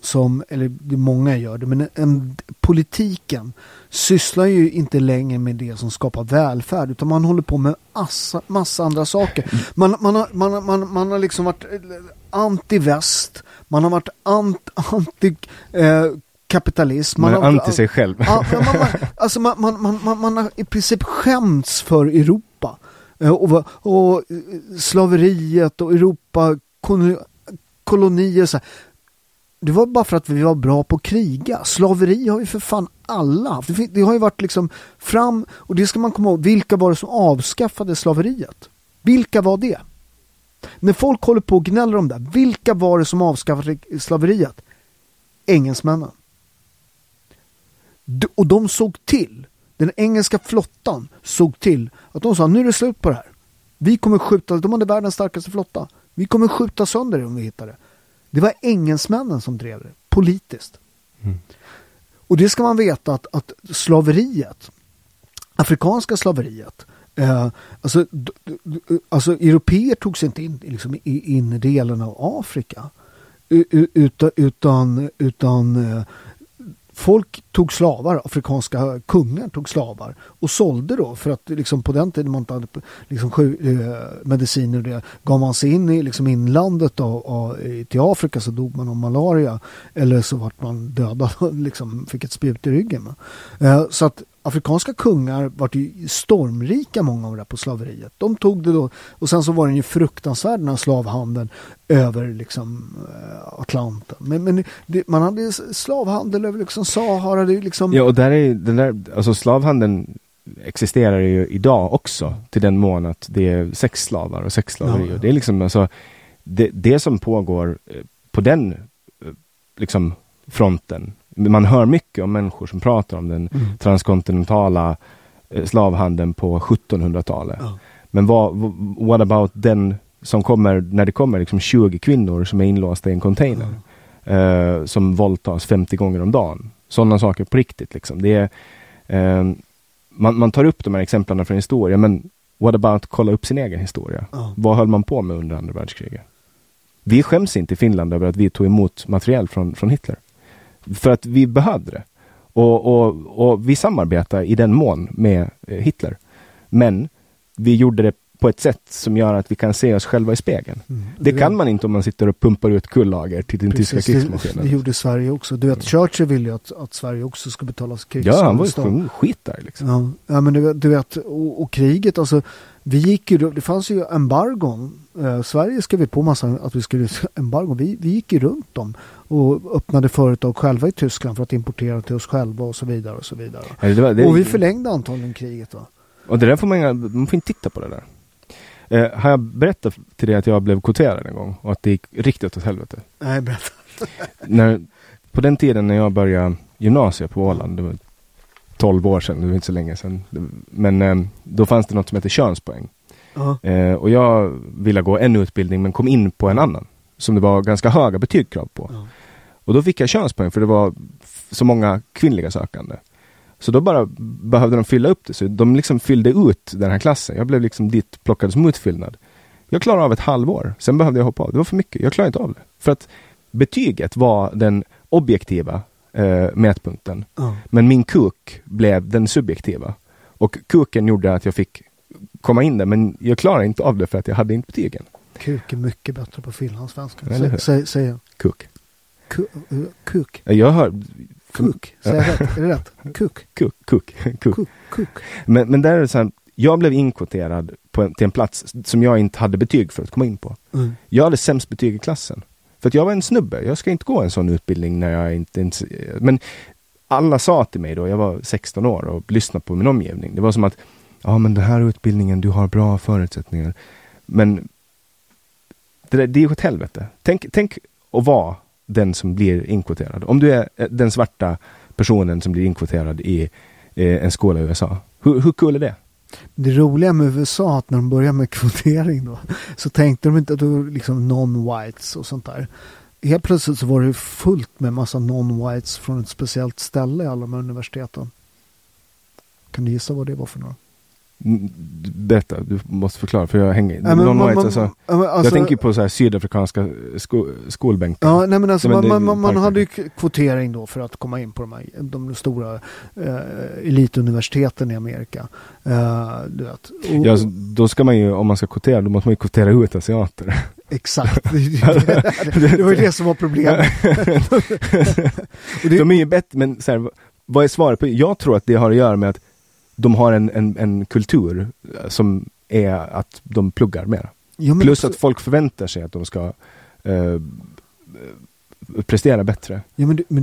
eller många gör det, men politiken sysslar ju inte längre med det som skapar välfärd, utan man håller på med massa andra saker. Man har liksom varit anti-väst, man har varit anti-kapitalism. Man har anti sig själv. Man har i princip skämts för Europa och slaveriet och Europa kolonier så här. Det var bara för att vi var bra på att kriga. Slaveri har ju för fan alla haft. Det har ju varit liksom fram, och det ska man komma ihåg, vilka var det som avskaffade slaveriet? Vilka var det? När folk håller på och gnäller om det, vilka var det som avskaffade slaveriet? Engelsmännen. Och de såg till, den engelska flottan såg till att de sa, nu är det slut på det här. Vi kommer skjuta, de hade världens starkaste flotta. Vi kommer skjuta sönder det om vi hittar det. Det var engelsmännen som drev det politiskt. Och det ska man veta att slaveriet, afrikanska slaveriet, alltså europeer tog sig inte in liksom, i indelen av Afrika, utan folk tog slavar, afrikanska kungar tog slavar och sålde då, för att liksom på den tiden man inte hade liksom mediciner och det, gav man sig in i liksom inlandet till Afrika, så dog man av malaria eller så vart man dödad liksom, fick ett spjut i ryggen. Så att afrikanska kungar var ju stormrika, många av det på slaveriet. De tog det då, och sen så var den ju fruktansvärd, den här slavhandeln över liksom Atlanten. Men det, man hade slavhandel över liksom Sahara, det liksom... Ja, och där är den där, alltså slavhandeln existerar ju idag också till den mån att det är sexslavar och sexslaveri. Ja, ja. Det är liksom, alltså det som pågår på den liksom fronten. Man hör mycket om människor som pratar om den transkontinentala slavhandeln på 1700-talet. Ja. Men what about den som kommer, när det kommer liksom 20 kvinnor som är inlåsta i en container, som våldtas 50 gånger om dagen. Sådana saker på riktigt liksom. Det är, man tar upp de här exemplen från historia, men what about kolla upp sin egen historia? Ja. Vad höll man på med under andra världskriget? Vi skäms inte i Finland över att vi tog emot material från Hitler. För att vi behövde det. Och vi samarbetar i den mån med Hitler. Men vi gjorde det på ett sätt som gör att vi kan se oss själva i spegeln. Mm. Det kan man inte om man sitter och pumpar ut kullager till den tyska krigsmaskinen. Det gjorde Sverige också. Du vet, Churchill ville ju att Sverige också ska betala krigsmaskinen. Ja, han var ju skit där liksom. Ja, men du vet, och kriget, alltså vi gick ju, det fanns ju embargon. Sverige skrev på massa att vi skulle embargo. Vi gick ju runt dem och öppnade företag själva i Tyskland för att importera till oss själva och så vidare och så vidare. Ja, det och vi förlängde antagligen kriget, va. Och det där får man får inte titta på det där. Har jag berättat till dig att jag blev kvoterad en gång och att det gick riktigt åt helvete? Nej, berätta. På den tiden när jag började gymnasiet på Åland, det var 12 år sedan, det var inte så länge sedan. Men då fanns det något som heter könspoäng. Uh-huh. Och jag ville gå en utbildning men kom in på en annan som det var ganska höga betygskrav på. Uh-huh. Och då fick jag könspoäng för det var så många kvinnliga sökande. Så då bara behövde de fylla upp det. Så de liksom fyllde ut den här klassen. Jag blev liksom dit plockad som utfyllnad. Jag klarade av ett halvår. Sen behövde jag hoppa av. Det var för mycket. Jag klarade inte av det. För att betyget var den objektiva mätpunkten. Uh-huh. Men min kuk blev den subjektiva. Och kuken gjorde att jag fick komma in där, men jag klarar inte av det för att jag hade inte betygen. Kuk är mycket bättre på finlandssvenska. Säger jag. Kuk. Kuk. Jag hör... Kuk. Säger jag rätt? Är det rätt? Kuk. Kuk. Kuk. Kuk. Kuk. Men där är det så här, jag blev inkvoterad till en plats som jag inte hade betyg för att komma in på. Mm. Jag hade sämst betyg i klassen. För att jag var en snubbe. Jag ska inte gå en sån utbildning när jag inte... Men alla sa till mig då, jag var 16 år och lyssnade på min omgivning. Det var som att ja, men den här utbildningen, du har bra förutsättningar. Men det är ju ett helvete. Tänk att vara den som blir inkvoterad. Om du är den svarta personen som blir inkvoterad i en skola i USA. Hur kul är det? Det roliga med USA att när de börjar med kvotering då, så tänkte de inte att du liksom non-whites och sånt där. Helt plötsligt så var det fullt med massa non-whites från ett speciellt ställe i alla de här universiteten. Kan du gissa vad det var för några? Detta, du måste förklara för jag hänger jag tänker på så här sydafrikanska skolbänkar. Ja, nej, men alltså, man hade ju kvotering då för att komma in på de stora elituniversiteten i Amerika. Du vet. Och, ja, då ska man ju, om man ska kvotera, då måste man ju kvotera ut asiater. Exakt. Det var ju det som var problemet. De är ju bättre, men så här, vad är svaret på? Jag tror att det har att göra med att de har en kultur som är att de pluggar mer. Ja, plus att folk förväntar sig att de ska prestera bättre. Ja, men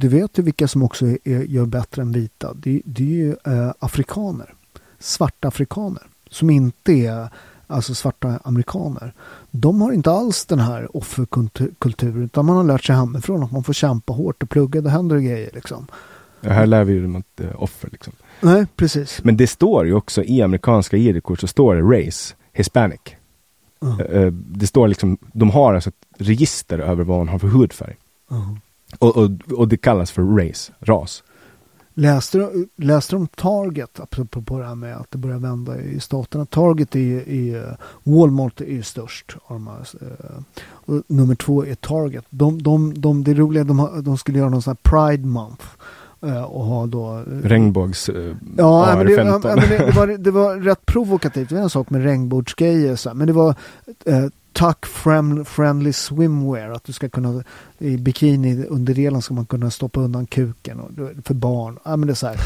du vet vilka som också gör bättre än vita. Det är ju afrikaner. Svarta afrikaner. Som inte är alltså svarta amerikaner. De har inte alls den här offerkulturen. Utan man har lärt sig hemifrån att man får kämpa hårt och plugga. Det händer grejer liksom. Ja, här lär vi ju dem att offer liksom. Nej, precis. Men det står ju också i amerikanska ID-kort så står det race, hispanic. Det står liksom, de har alltså ett register över vad man har för hudfärg. Och det kallas för race, ras. Läste de om Target apropå det här med att det börjar vända i staterna. Target Walmart är ju störst. Och nummer 2 är Target. Det är roliga, de skulle göra någon sån här Pride Month. Och ha då regnbågs det var rätt provokativt. Det var en sak med regnbågsgrejer så här. Men det var tuck friendly swimwear, att du ska kunna i bikini underdelen ska man kunna stoppa undan kuken och för barn. Ja, men det är så här.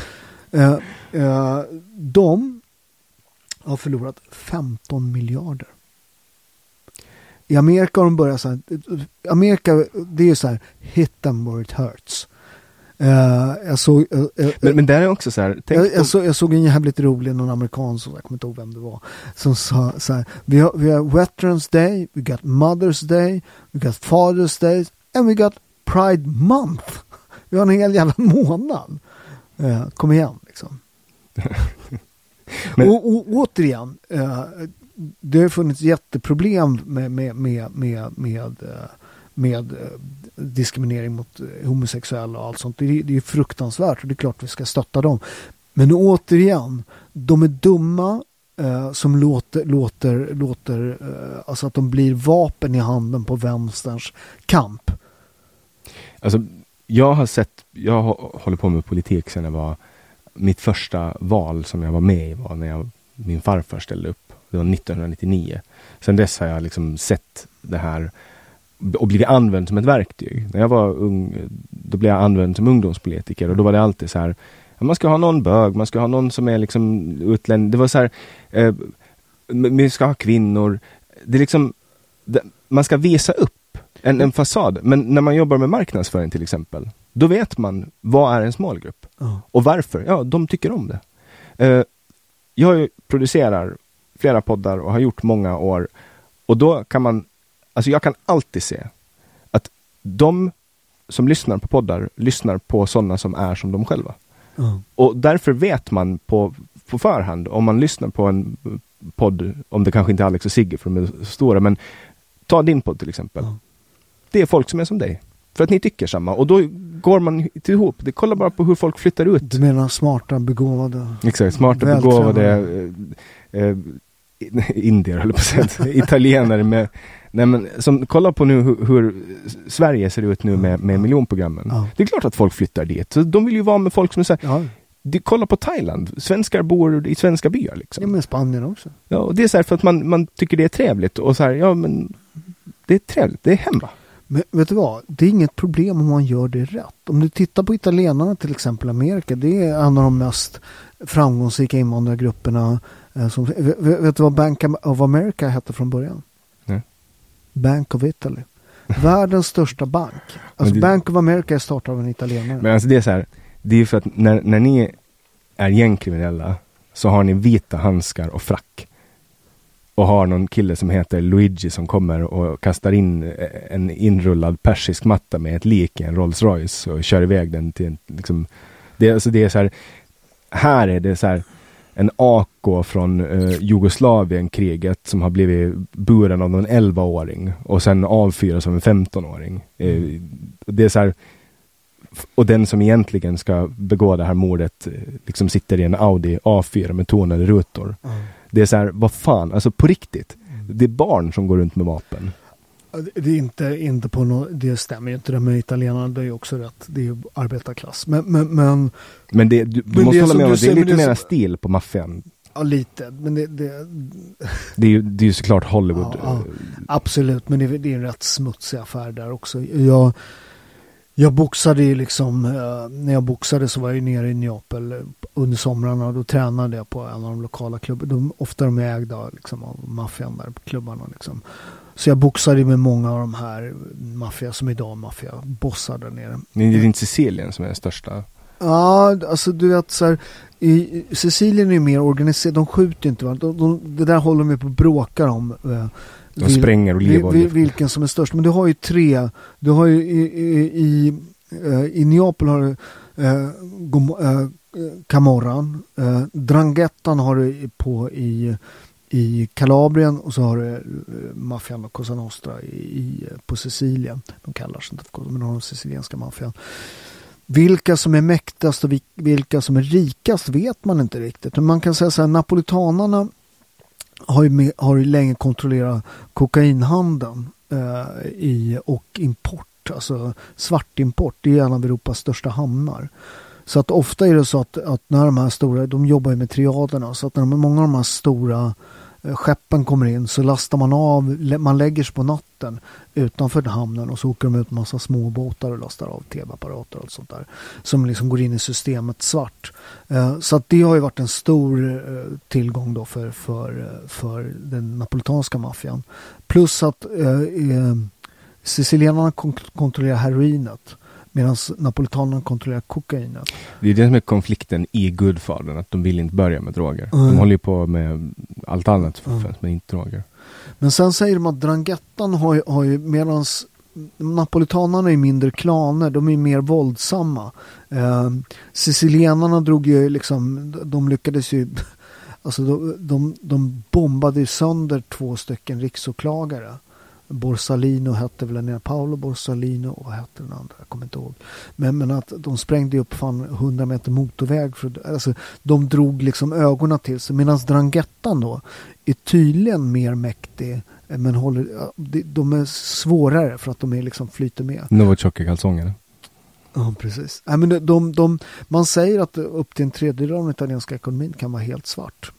De har förlorat 15 miljarder. I Amerika har de börjat så här, Amerika, det är ju så här, hit them where it hurts. Men där är också så här, jag såg en jävligt rolig, någon amerikan som jag kommer inte ihåg vem det var, som sa så här: vi har Veterans Day, we got Mother's Day, we got Father's Day and we got Pride Month. Vi har en hel jävla månad. Kom igen liksom. Men... och återigen, det har funnits jätteproblem med diskriminering mot homosexuella och allt sånt. Det är fruktansvärt och det är klart vi ska stötta dem. Men återigen, de är dumma som låter alltså att de blir vapen i handen på vänsterns kamp. Alltså, jag håller på med politik sedan jag var, mitt första val som jag var med i var när min farfar ställde upp. Det var 1999. Sen dess har jag liksom sett det här och blivit använd som ett verktyg. När jag var ung, då blev jag använd som ungdomspolitiker och då var det alltid så här, man ska ha någon bög, man ska ha någon som är liksom utländsk. Det var så här, vi ska ha kvinnor. Det är liksom, man ska visa upp en fasad. Men när man jobbar med marknadsföring till exempel, då vet man vad är ens målgrupp. Och varför? Ja, de tycker om det. Jag producerar flera poddar och har gjort många år. Och då kan man, alltså jag kan alltid se att de som lyssnar på poddar lyssnar på sådana som är som de själva. Och därför vet man på förhand, om man lyssnar på en podd, om det kanske inte är Alex och Sigge för de är stora, men ta din podd till exempel. Det är folk som är som dig. För att ni tycker samma. Och då går man ihop. Det kollar bara på hur folk flyttar ut. Du menar smarta, begåvade. Exakt, smarta, begåvade indier, eller på sätt. Italienare med... Nej, men som kollar på nu hur Sverige ser ut nu med miljonprogrammen. Det är klart att folk flyttar dit. Så de vill ju vara med folk som säger kolla på Thailand. Svenskar bor i svenska byar liksom. Ja, men Spanien också. Ja, och det är så här för att man tycker det är trevligt och så här, ja men det är trevligt, det är hemma. Men vet du vad, det är inget problem om man gör det rätt. Om du tittar på italienarna till exempel, Amerika, det är en av de mest framgångsrika invandrargrupperna som, vet du vad Bank of America hette från början? Nej. Bank of Italy. Världens största bank. Alltså det, Bank of America är startad av en italienare. Men alltså det är så här, det är för att när ni är gängkriminella så har ni vita handskar och frack. Och har någon kille som heter Luigi som kommer och kastar in en inrullad persisk matta med ett lik i en Rolls Royce och kör iväg den till en, liksom, det är så här, här är det så här en AK från Jugoslavienkriget som har blivit buren av någon 11-åring och sen avfyras av en 15-åring. Det är så här, och den som egentligen ska begå det här mordet liksom sitter i en Audi A4 med tonade rutor. Det är så här, vad fan, alltså på riktigt. Det är barn som går runt med vapen. Det är inte på något, det stämmer ju inte det med italienarna, det är ju också rätt, det är ju arbetarklass. Men det, du måste hålla med om, det är lite mer stil på maffian. Ja, lite, men det är ju såklart Hollywood. Ja, absolut, men det är en rätt smutsig affär där också. Jag boxade ju liksom, när jag boxade så var jag ju nere i Neapel under somrarna och då tränade jag på en av de lokala klubbarna. Ofta de är ägda liksom, av maffian där på klubbarna liksom. Så jag boxade med många av de här maffia som idag är maffia, bossar där nere. Men det är inte Sicilien som är den största? Ja, alltså du vet så här, Sicilien är ju mer organiserad, de skjuter inte varandra. Det där håller de ju på att bråka om. De spränger och lever. Vilken som är störst. Men du har ju tre. Du har ju i Neapel har du Camorran. Dranghettan har du på i Kalabrien. Och så har du maffian och Cosa Nostra på Sicilien. De kallar sig inte för Cosa, men de har den sicilienska maffian. Vilka som är mäktigast och vilka som är rikast vet man inte riktigt. Men man kan säga så här, napolitanerna har ju länge kontrollerat kokainhandeln och import, alltså svartimport. Det är en av Europas största hamnar. Så att ofta är det så att när de här stora, de jobbar ju med triaderna, så att när många av de här stora skeppen kommer in så lastar man av, man lägger sig på natten utanför hamnen och så åker de ut massa småbåtar och lastar av tv-apparater och allt sånt där som liksom går in i systemet svart. Så att det har ju varit en stor tillgång då för den napolitanska maffian. Plus att sicilienarna kontrollerar heroinet medan napolitanerna kontrollerar kokainet. Det är det som är konflikten i Gudfadern, att de vill inte börja med droger. Mm. De håller ju på med allt annat men inte droger. Men sen säger de att drangettan har ju medan napolitanerna är mindre klaner, de är mer våldsamma. Sicilienarna drog ju liksom, de lyckades ju, alltså de bombade sönder 2 stycken riksåklagare. Borsalino hette väl den ena, Paolo Borsalino, och hette den andra, jag kommer inte ihåg. Men att de sprängde upp fan 100 meter motorväg, alltså de drog liksom ögonen till sig, medan drangettan då är tydligen mer mäktig, men de är svårare för att de är liksom flyter med. De var tjocka kalsonger. Ja, precis. Nej, men man säger att upp till en tredjedel av den italienska ekonomin kan vara helt svart.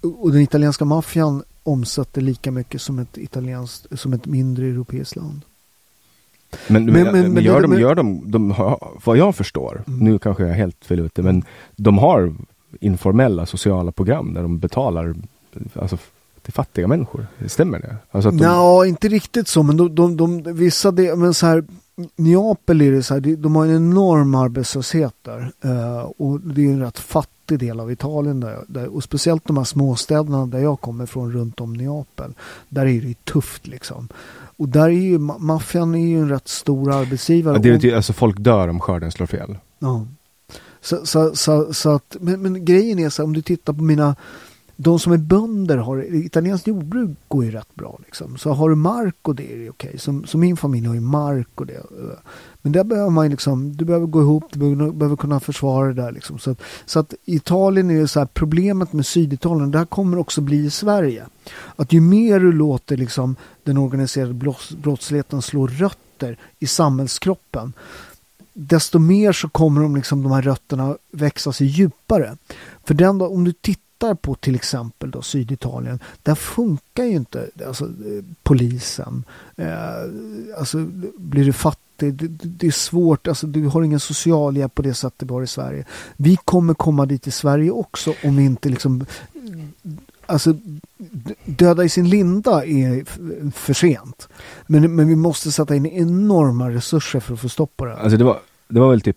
Och den italienska maffian omsätter lika mycket som ett mindre europeiskt land. Men gör de har, vad jag förstår, nu kanske jag är helt fel ute, men de har informella sociala program där de betalar alltså till fattiga människor. Stämmer det? Alltså att inte riktigt så, men de vissa det, men så här Neapel är det så här, de har en enorm arbetslöshet där, och det är en rätt fattig del av Italien där, och speciellt de här småstäderna där jag kommer från runt om Neapel, där är det ju tufft liksom. Och där är ju maffian är ju en rätt stor arbetsgivare. Ja, det är alltså folk dör om skörden slår fel. Ja. Så att men grejen är så här, om du tittar på de som är bönder har italienskt jordbruk går ju rätt bra liksom. Så har du mark och det är ju okej. Som min familj har ju mark och det. Men där behöver man liksom, du behöver gå ihop, du behöver kunna försvara det där liksom. Så att Italien är ju så här, problemet med Syditalien, det här kommer också bli i Sverige. Att ju mer du låter liksom den organiserade brottsligheten slå rötter i samhällskroppen, desto mer så kommer de liksom, de här rötterna växa sig djupare. För den dag, om du tittar på till exempel då Syditalien, där funkar ju inte alltså, polisen, alltså blir du fattig, det är svårt, alltså du har ingen socialhjälp på det sättet vi har i Sverige. Vi kommer komma dit i Sverige också om vi inte liksom, alltså döda i sin linda är för sent, men vi måste sätta in enorma resurser för att få stoppa det. Alltså det var väl typ.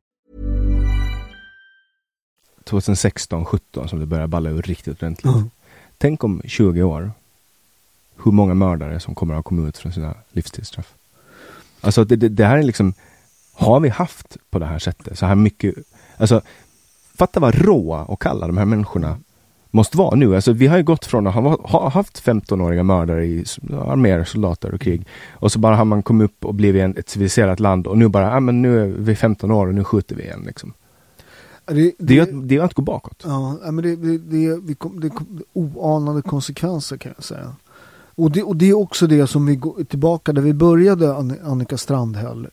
2016-17 som det börjar balla ur riktigt ordentligt. Mm. Tänk om 20 år hur många mördare som kommer att komma ut från sina livstidsstraff. Alltså det här är liksom, har vi haft på det här sättet så här mycket, alltså fatta vad råa och kalla de här människorna måste vara nu. Alltså vi har ju gått från att ha haft 15-åriga mördare i arméer, soldater och krig, och så bara har man kommit upp och blivit ett civiliserat land, och nu bara, men nu är vi 15 år och nu skjuter vi igen liksom. Det är att gå bakåt. Ja, men det är oanade konsekvenser kan jag säga. Och det är också det som vi går tillbaka där vi började, Annika Strandhäll,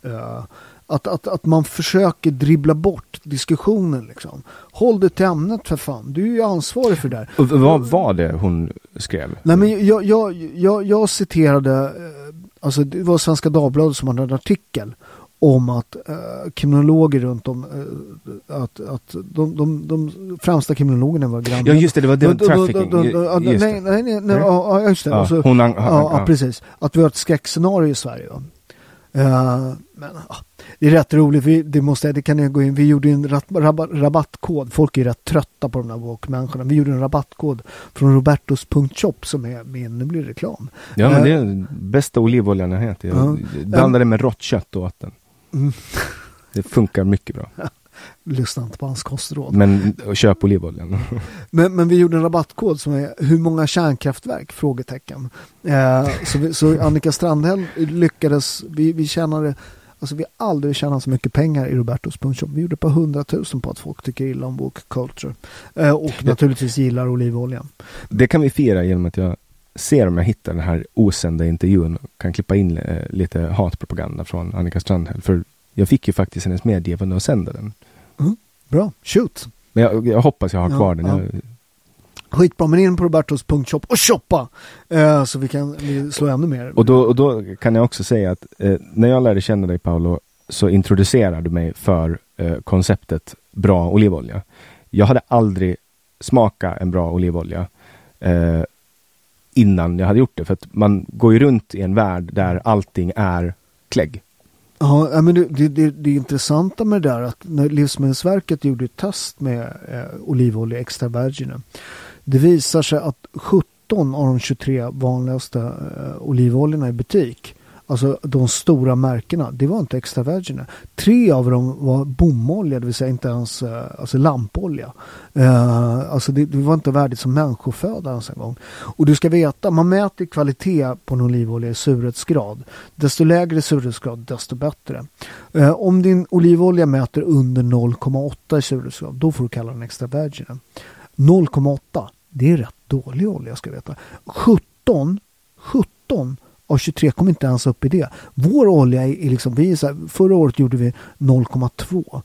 att man försöker dribbla bort diskussionen liksom. Håll det till ämnet för fan. Du är ju ansvarig för det där. Och vad var det hon skrev? Nej, men jag citerade, alltså det var Svenska Dagbladet som hade en artikel om att kriminologer runt om, att de främsta kriminologerna var grannar. Ja, just det, det var trafficking. Nej, ja, just det. Alltså, ja, precis. Att vi har ett skräckscenario i Sverige. Men det är rätt roligt, det kan jag gå in. Vi gjorde en rabattkod. Folk är rätt trötta på de där walkmänniskorna. Vi gjorde en rabattkod från Roberto's shop som är min, nu blir det reklam. Ja, men det är den bästa olivoljan jag heter. Blandade med rått kött och vatten. Det funkar mycket bra. Lyssna inte på hans kostråd. Men köp olivoljan. men vi gjorde en rabattkod som är hur många kärnkraftverk? Frågetecken. Så Annika Strandhäll lyckades, vi tjänade Alltså vi har aldrig tjänat så mycket pengar i Roberto's shop. Vi gjorde ett par 100 000 på att folk tycker illa om woke culture. Och naturligtvis gillar olivoljan. Det kan vi fira genom att jag ser om jag hittar den här osända intervjun. Kan klippa in lite hatpropaganda från Annika Strandhäll. För jag fick ju faktiskt hennes medgivande att sända den. Mm, bra, shoot! Men jag hoppas jag har kvar den. Ja. Skitbra, men in på Roberto's.shop och shoppa! Så vi kan slå ännu mer. Och då kan jag också säga att när jag lärde känna dig, Paolo, så introducerade du mig för konceptet bra olivolja. Jag hade aldrig smakat en bra olivolja innan jag hade gjort det. För att man går ju runt i en värld där allting är klägg. Ja, men det intressanta med det där att när Livsmedelsverket gjorde ett test med olivolja extra virgin, det visar sig att 17 av de 23 vanligaste olivoljorna i butik, alltså de stora märkena, det var inte extra virgin. 3 av dem var bomolja, det vill säga inte ens alltså lampolja. Alltså det var inte värdigt som människoföda ens en gång. Och du ska veta, man mäter kvalitet på en olivolja i surhetsgrad. Desto lägre surhetsgrad, desto bättre. Om din olivolja mäter under 0,8 i surhetsgrad, då får du kalla den extra virgin. 0,8, det är rätt dålig olja, ska veta. 17 och 23 kom inte ens upp i det. Vår olja är liksom, vi är så här, förra året gjorde vi 0,2.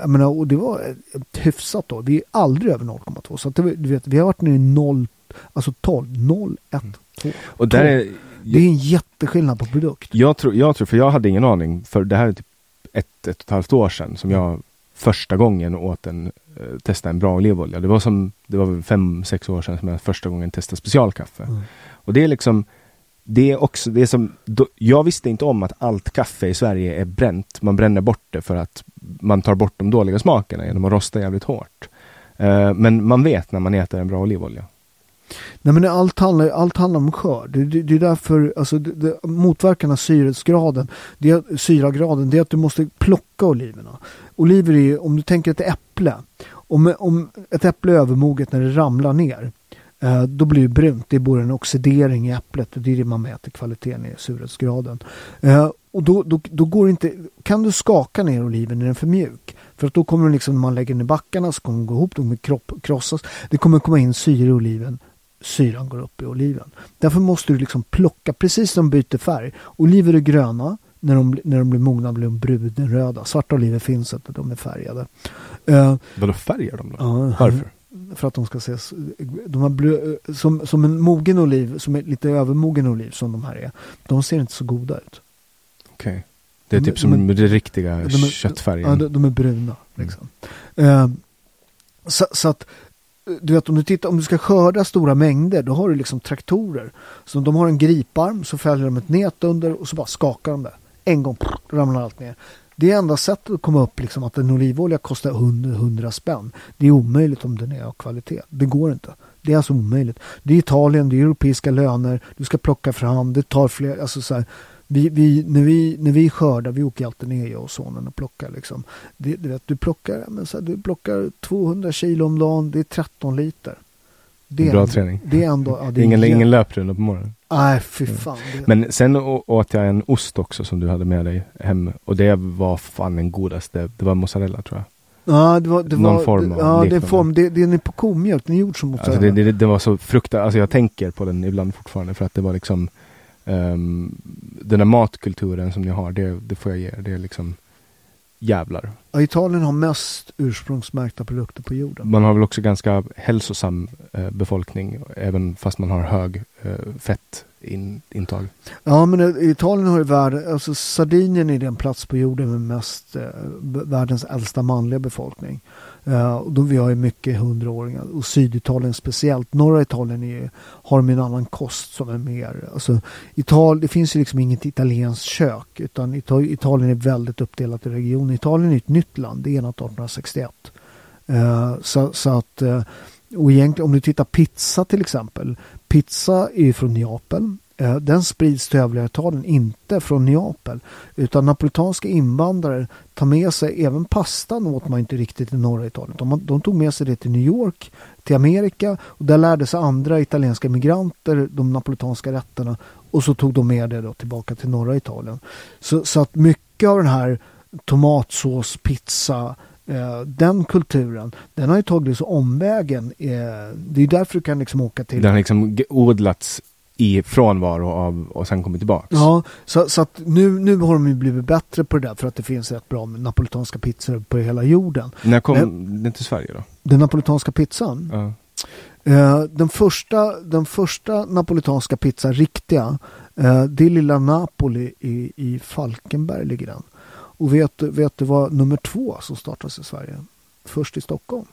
Jag menar, och det var hyfsat då. Vi är aldrig över 0,2. Så att, du vet, vi har varit nere i 0, alltså 12, 0, 1, 2. Och där är, det är en jätteskillnad på produkt. Jag tror, för jag hade ingen aning, för det här är typ ett och ett halvt år sedan som jag första gången åt testade en bra olivolja. Det var 5-6 år sedan som jag första gången testade specialkaffe. Mm. Och det är liksom, det är också det är som då, jag visste inte om att allt kaffe i Sverige är bränt. Man bränner bort det för att man tar bort de dåliga smakerna genom att rosta jävligt hårt. Men man vet när man äter en bra olivolja. Nej, men allt handlar om skörd. Det är därför alltså, motverkarna syrhetsgraden, syragraden, det är att du måste plocka oliverna. Oliver är ju, om du tänker ett äpple, om ett äpple är övermoget när det ramlar ner, då blir det brunt. Det blir en oxidering i äpplet och det är det man mäter kvaliteten i surhetsgraden. Och då går det inte, kan du skaka ner oliven när den är för mjuk? För att då kommer den liksom, när man lägger ner backarna så kommer den gå ihop, de kommer krossas. Det kommer komma in syre i oliven. Syran går upp i oliven. Därför måste du liksom plocka, precis som de byter färg. Oliver är gröna. När de blir mogna blir de brunröda. Svarta oliver finns inte, de är färgade. Vadå färgar de då? Varför? För att de ska ses, de här som en mogen oliv, som är lite övermogen oliv som de här är. De ser inte så goda ut. Okej. Okay. Det är typ som de riktiga köttfärgen. Ja, de är bruna liksom. Så att du vet, om du ska skörda stora mängder, då har du liksom traktorer. Så de har en griparm, så fäller de ett nät under och så bara skakar de det. En gång ramlar allt ner. Det är enda sättet att komma upp liksom, att en olivolja kostar 100 spänn. Det är omöjligt om den är av kvalitet. Det går inte. Det är alltså omöjligt. Det är Italien, det är europeiska löner. Du ska plocka fram, det tar fler, alltså så här, när vi skördar, vi åker alltid ner, jag och sonen, och plockar liksom. Du plockar 200 kilo om dagen, det är 13 liter. Det är bra träning. Det är ändå, ja, det är ingen löprunda på morgonen. Nej, fy fan. Ja. Men sen åt jag en ost också som du hade med dig hem. Och det var fan den godaste. Det var mozzarella, tror jag. Ja, det var någon form av den är på komjölk. Den är gjord som mozzarella. Alltså det var så fruktansvärt. Alltså jag tänker på den ibland fortfarande. För att det var liksom den där matkulturen som ni har, det får jag ge. Det är liksom jävlar. Ja, Italien har mest ursprungsmärkta produkter på jorden. Man har väl också ganska hälsosam befolkning, även fast man har hög fettintag. Ja, men Italien har ju världen, alltså Sardinien är den plats på jorden med mest världens äldsta manliga befolkning. Och då vi har ju mycket 100-åringar, och Syditalien speciellt. Norra Italien har en annan kost som är mer, alltså det finns ju liksom inget italienskt kök, utan Italien är väldigt uppdelat i regioner. Italien är ett nytt land, det är enat 1861. Så att och egentligen, om du tittar pizza till exempel, pizza är ju från Neapel. Den sprids till övriga Italien, inte från Neapel, utan napolitanska invandrare tar med sig, även pastan åt man inte riktigt i norra Italien. De tog med sig det till New York, till Amerika, och där lärde sig andra italienska migranter de napolitanska rätterna. Och så tog de med det då tillbaka till norra Italien. Så att mycket av den här tomatsås, pizza, den kulturen, den har ju tagit sig omvägen. Det är därför du kan liksom åka till... Den har liksom odlats i frånvaro av och sen kommit tillbaka. Ja, så att nu har de ju blivit bättre på det där, för att det finns rätt bra napolitanska pizzor på hela jorden. När kom den till Sverige då? Den napolitanska pizzan? Ja. Den första napolitanska pizzan, riktiga, det är lilla Napoli i Falkenberg ligger den. Och vet du vad nummer 2 som startades i Sverige? Först i Stockholm.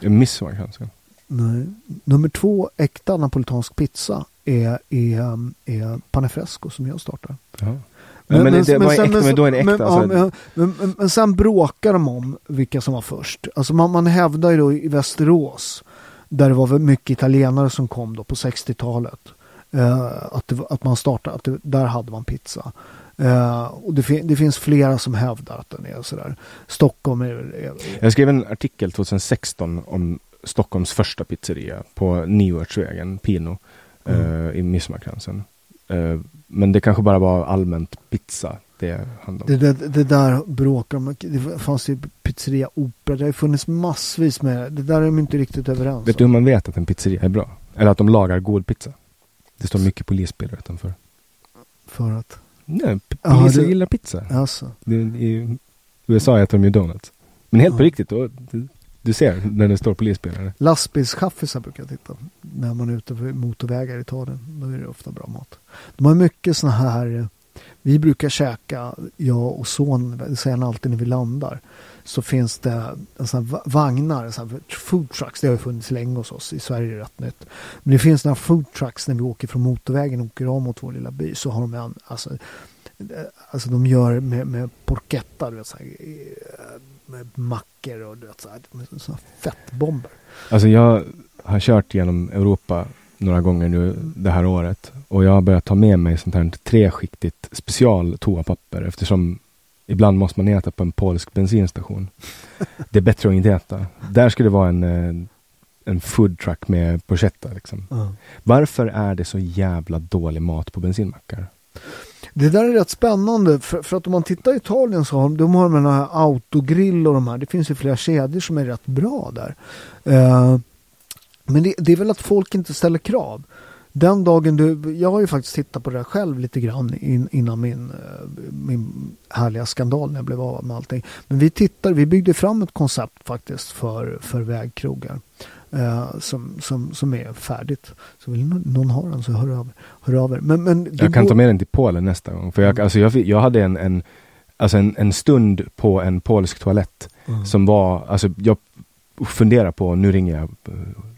Jag missar kanske. Nej. Nummer 2 äkta napolitansk pizza är Panefresco som jag startar. Jaha. Men sen bråkar de om vilka som var först. Alltså man hävdar ju då i Västerås, där det var mycket italienare som kom då på 60-talet, att man startade, där hade man pizza. Och det finns flera som hävdar att den är sådär. Stockholm är... Jag skrev en artikel 2016 om Stockholms första pizzeria på Nyårsvägen, Pino, i Midsommarkransen. Men det kanske bara var allmänt pizza det handlade om. Det där bråkar om. Det fanns ju pizzeria opera. Det har funnits massvis med det. Där är de inte riktigt överens. Vet du hur man vet att en pizzeria är bra? Eller att de lagar god pizza? Det står mycket polisbilder utanför. För att? Nej, poliser gillar pizza. Alltså. I USA äter de ju donuts. Men helt på riktigt, då, du ser när det står polisbilder. Lastbilschaffisar brukar jag titta när man är ute på motorvägar i Italien. Då är det ofta bra mat. De har mycket såna här... Vi brukar käka, jag och son, det säger han alltid när vi landar, så finns det såna vagnar, såna food trucks, det har ju funnits länge hos oss, i Sverige är det rätt nytt. Men det finns några food trucks när vi åker från motorvägen och åker av mot vår lilla by, så har de en, alltså de gör med porchetta, du vet, så här, med mackor och du vet, så här, såna fettbomber. Alltså jag har kört genom Europa några gånger nu det här året, och jag har börjat ta med mig sånt här treskiktigt special toapapper, eftersom ibland måste man äta på en polsk bensinstation. Det är bättre att inte äta. Där skulle det vara en food truck med porchetta liksom. Varför är det så jävla dålig mat på bensinmackar? Det där är rätt spännande, för att om man tittar i Italien så har de den här autogrill och de här, det finns ju flera kedjor som är rätt bra där. Men det är väl att folk inte ställer krav. Den dagen jag har ju faktiskt tittat på det själv lite grann innan min härliga skandal när jag blev av med allting. Men vi byggde fram ett koncept faktiskt för vägkrogar som är färdigt. Så vill någon ha den så hör av er. Men jag kan ta med den till Polen nästa gång. För jag hade en stund på en polsk toalett som var, alltså jag funderar på, nu ringer jag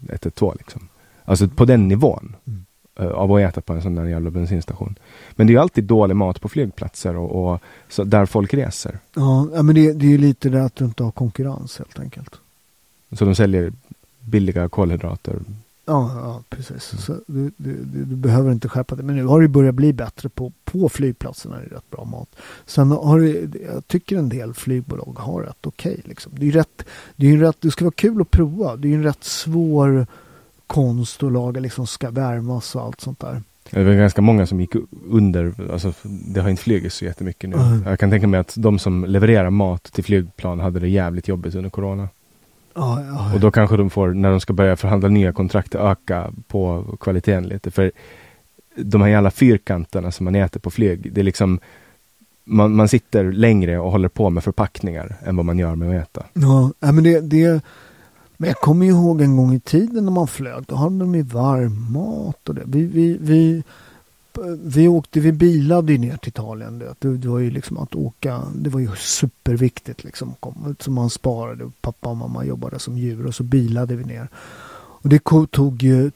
112 liksom. Alltså på den nivån av att äta på en sån där jävla bensinstation. Men det är ju alltid dålig mat på flygplatser och så där folk reser. Ja, men det är ju lite där att du inte har konkurrens helt enkelt. Så de säljer billiga kolhydrater. Ja precis. Så du behöver inte skärpa det. Men nu har det börjat bli bättre på flygplatserna, är det rätt bra mat. Sen jag tycker en del flygbolag har rätt okej liksom. Det ska vara kul att prova. Det är ju en rätt svår konst att laga, liksom ska värmas och allt sånt där. Det var ganska många som gick under, alltså det har inte flugit så jättemycket nu. Jag kan tänka mig att de som levererar mat till flygplan hade det jävligt jobbigt under corona. Och då kanske de får, när de ska börja förhandla nya kontrakt, öka på kvaliteten lite. För de här jävla fyrkanterna som man äter på flyg, det är liksom, man sitter längre och håller på med förpackningar än vad man gör med att äta. Ja, men men jag kommer ihåg en gång i tiden när man flög, då hade de ju varm mat och det. Vi bilade ju ner till Italien. Det var ju liksom att åka, det var ju superviktigt liksom, så man sparade, pappa och mamma jobbade som djur och så bilade vi ner. Och det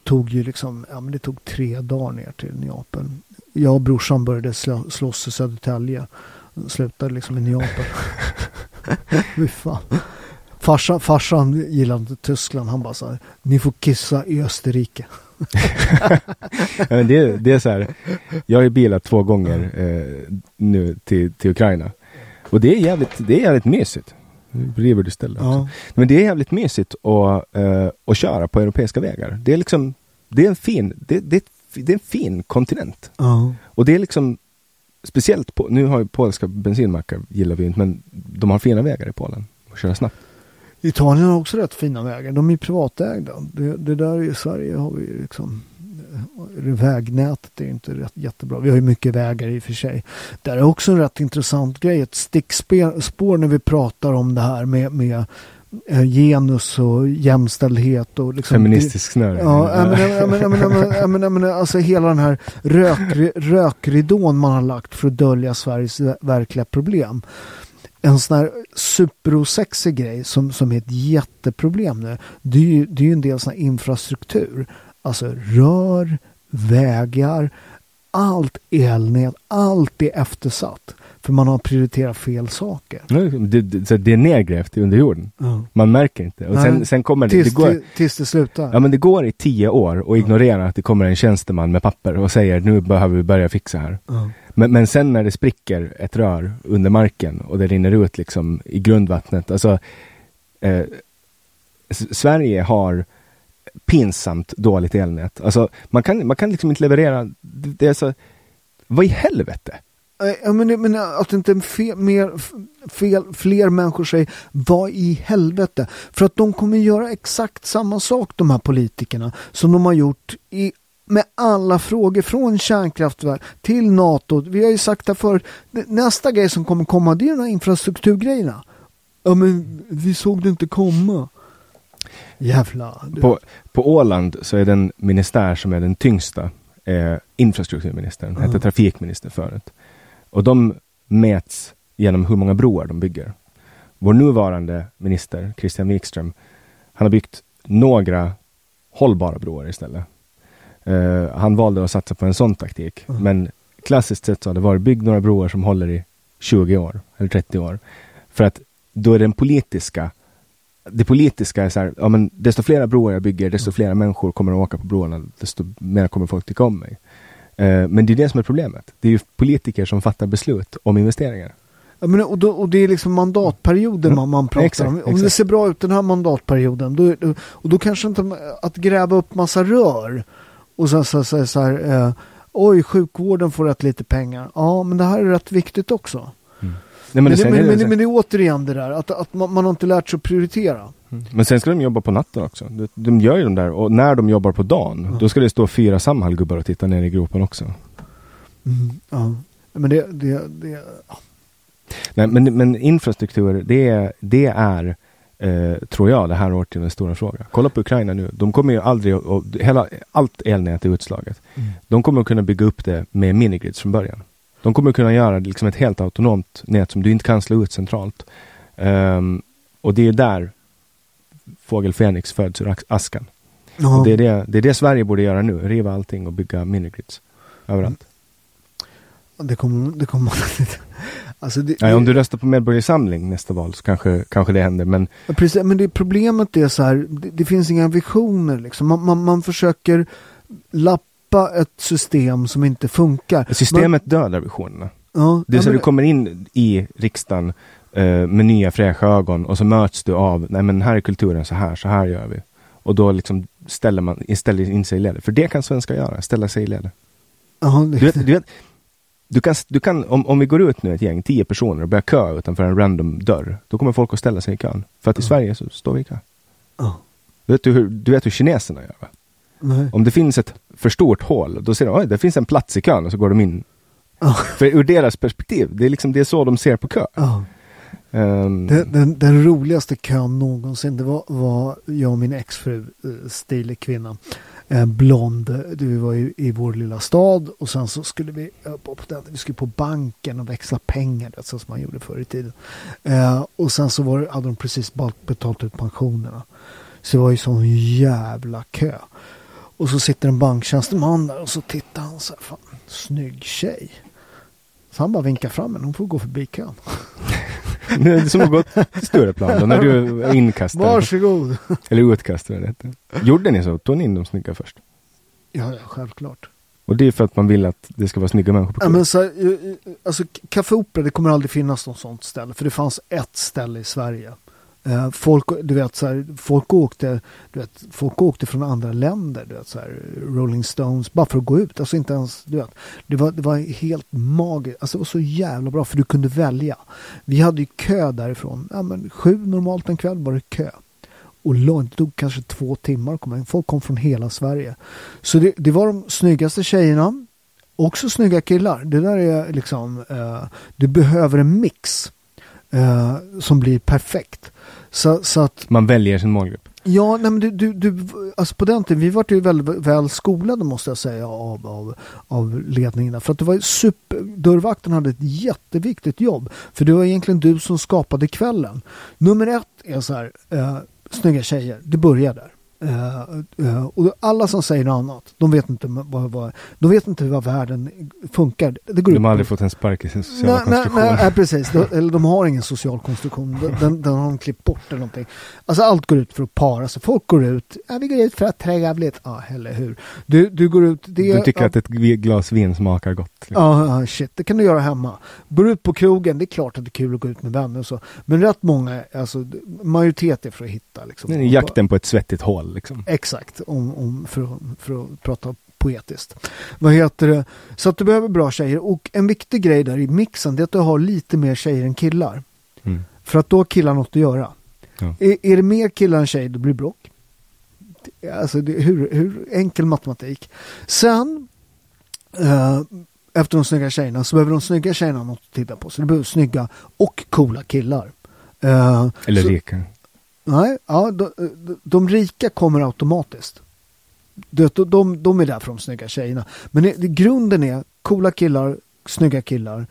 tog ju liksom, ja men det tog 3 dagar ner till Neapel. Jag och brorsan började slåss i Södertälje, slutade liksom i Neapel. Fy fan. Farsan gillade inte Tyskland. Han bara så här, ni får kissa i Österrike. Ja, men det är så här, jag har ju bilat 2 gånger nu till Ukraina. Och det är jävligt mysigt. Nu river du stället. Ja. Men det är jävligt mysigt att köra på europeiska vägar. Det är liksom, det är en fin, det är ett det är en fin kontinent. Och det är liksom speciellt på, nu har ju polska bensinmackar gillar vi inte, men de har fina vägar i Polen och köra snabbt. Italien har också rätt fina vägar. De är privatägda. Det där i Sverige har vi liksom, vägnätet är inte rätt jättebra. Vi har ju mycket vägar i och för sig. Där är också en rätt intressant grej. Ett stickspår när vi pratar om det här med genus och jämställdhet och liksom feministisk snöre. Ja, men alltså hela den här rökridån man har lagt för att dölja Sveriges verkliga problem. En sån här superosexig grej som är ett jätteproblem nu. Det är ju en del sån här infrastruktur. Alltså rör, vägar, allt elnät, allt är eftersatt. För man har prioriterat fel saker. Det är nedgrävt under jorden. Man märker inte. Och sen kommer det. Tills det slutar. Ja, men det går i 10 år och ignorera att det kommer en tjänsteman med papper och säger nu behöver vi börja fixa här. Men sen när det spricker ett rör under marken och det rinner ut liksom i grundvattnet. Alltså, Sverige har pinsamt dåligt elnät. Alltså, man kan liksom inte leverera. Det är så, vad i helvete? Ja, men att inte fler människor säger vad i helvete. För att de kommer göra exakt samma sak, de här politikerna, som de har gjort i med alla frågor från kärnkraftverk till NATO. Vi har ju sagt det förut. Nästa grej som kommer komma, det är de här infrastrukturgrejerna. Ja, men vi såg det inte komma. Jävla. På Åland så är den minister som är den tyngsta infrastrukturministern. Hette trafikminister förut. Och de mäts genom hur många broar de bygger. Vår nuvarande minister, Christian Wikström, han har byggt några hållbara broar istället. Han valde att satsa på en sån taktik. Men klassiskt sett så har det varit byggt några broar som håller i 20 år eller 30 år. För att då är det politiska är så här, ja, men desto flera broar jag bygger, desto flera människor kommer att åka på broarna, desto mer kommer folk tycka om mig. Men det är det som är problemet. Det är ju politiker som fattar beslut om investeringar. Ja, men och det är liksom mandatperioden man pratar om. Om det ser bra ut den här mandatperioden då kanske inte att gräva upp massa rör och sen så här, oj, sjukvården får rätt lite pengar. Ja, men det här är rätt viktigt också. Men det är återigen det där att man har inte lärt sig att prioritera. Men sen ska de jobba på natten också. De gör ju de där, och när de jobbar på dagen då ska det stå 4 samhällgubbar och titta ner i gropen också. Men det nej, men infrastruktur det är tror jag det här året är en stor fråga. Kolla på Ukraina nu. De kommer ju aldrig och allt elnät är utslaget. De kommer att kunna bygga upp det med minigrids från början. De kommer att kunna göra liksom ett helt autonomt nät som du inte kan slå ut centralt. Och det är där Fågel Fenix föds ur askan. Och det är det Sverige borde göra nu. Riva allting och bygga minigrids överallt. Det kommer alltså om du röstar på medborgarsamling nästa val så kanske det händer. Men, ja, precis, men det problemet är så här, det finns inga visioner. Liksom. Man försöker lappa ett system som inte funkar. Systemet dödar visionerna. Det är så du kommer in i riksdagen med nya fräscha ögon och så möts du av, nej men här är kulturen så här gör vi. Och då liksom ställer man istället in sig i ledet. För det kan svenskar göra, ställa sig i ledet. Du kan, om vi går ut nu ett gäng, 10 personer och börjar köa utanför en random dörr, då kommer folk att ställa sig i kön. För att i Sverige så står vi i kö. Du vet hur kineserna gör, va? Nej. Om det finns ett för stort hål, då ser de, oj, det finns en plats i kön, och så går de in. För ur deras perspektiv, det är liksom det är så de ser på kö. Den roligaste kön någonsin, det var jag och min exfru, stilig kvinna, blond. Vi var i vår lilla stad och sen så skulle vi på banken och växla pengar, det som man gjorde förr i tiden. Och sen så hade de precis betalt ut pensionerna. Så det var ju sån jävla kö. Och så sitter en banktjänsteman där och så tittar han så här, fan, snygg tjej. Så han bara vinkar fram, men hon får gå förbi kön. Det är som har gått större plan när du är inkastad. Varsågod. Eller utkastad, det. Gjorde ni så? Tog ni in de snygga först? Ja, självklart. Och det är för att man vill att det ska vara snygga människor på kul. Ja, men så här, alltså Café Opera, det kommer aldrig finnas något sånt ställe. För det fanns ett ställe i Sverige Folk, du vet, så här, folk åkte från andra länder, du vet, så här, Rolling Stones, bara för att gå ut, alltså inte ens, du vet, det var helt magiskt, alltså, och så jävla bra, för du kunde välja. Vi hade ju kö därifrån, ja, men 7 normalt en kväll var det kö, och det tog kanske 2 timmar att komma in. Folk kom från hela Sverige, så det var de snyggaste tjejerna, också snygga killar. Det där är liksom, du behöver en mix som blir perfekt. Så att man väljer sin målgrupp. Ja, nej, men du alltså på den tiden, vi var ju väldigt väl skolade, måste jag säga, av ledningen, för att det var dörrvakten hade ett jätteviktigt jobb, för det var egentligen du som skapade kvällen. Nummer 1 är så här, snygga tjejer, det börjar där. Och alla som säger något annat, de vet inte vad världen funkar. De har aldrig fått en spark i sin sociala konstruktion. Nej, precis. De har ingen social konstruktion. Den har de klippt bort eller någonting. Alltså allt går ut för att para. Så folk går ut. Vi går ut för att trävligt. Ja, eller hur? Du går ut. Du tycker att ett glas vin smakar gott. Shit. Det kan du göra hemma. Går ut på krogen. Det är klart att det är kul att gå ut med vänner och så. Men rätt många, alltså majoritet är för att hitta. Liksom. Det är jakten på ett svettigt hål. Liksom. Exakt, för att prata poetiskt. Vad heter det? Så att du behöver bra tjejer, och en viktig grej där i mixen, det är att du har lite mer tjejer än killar. Mm. För att då har killar något att göra. Ja. Är det mer killar än tjejer, då blir det bråk. Alltså, hur enkel matematik. Sen efter de snygga tjejerna, så behöver de snygga tjejerna något att titta på. Så det behöver snygga och coola killar. Eller rika. Nej, ja, de rika kommer automatiskt. De är där för de snygga tjejerna. Men grunden är coola killar, snygga killar.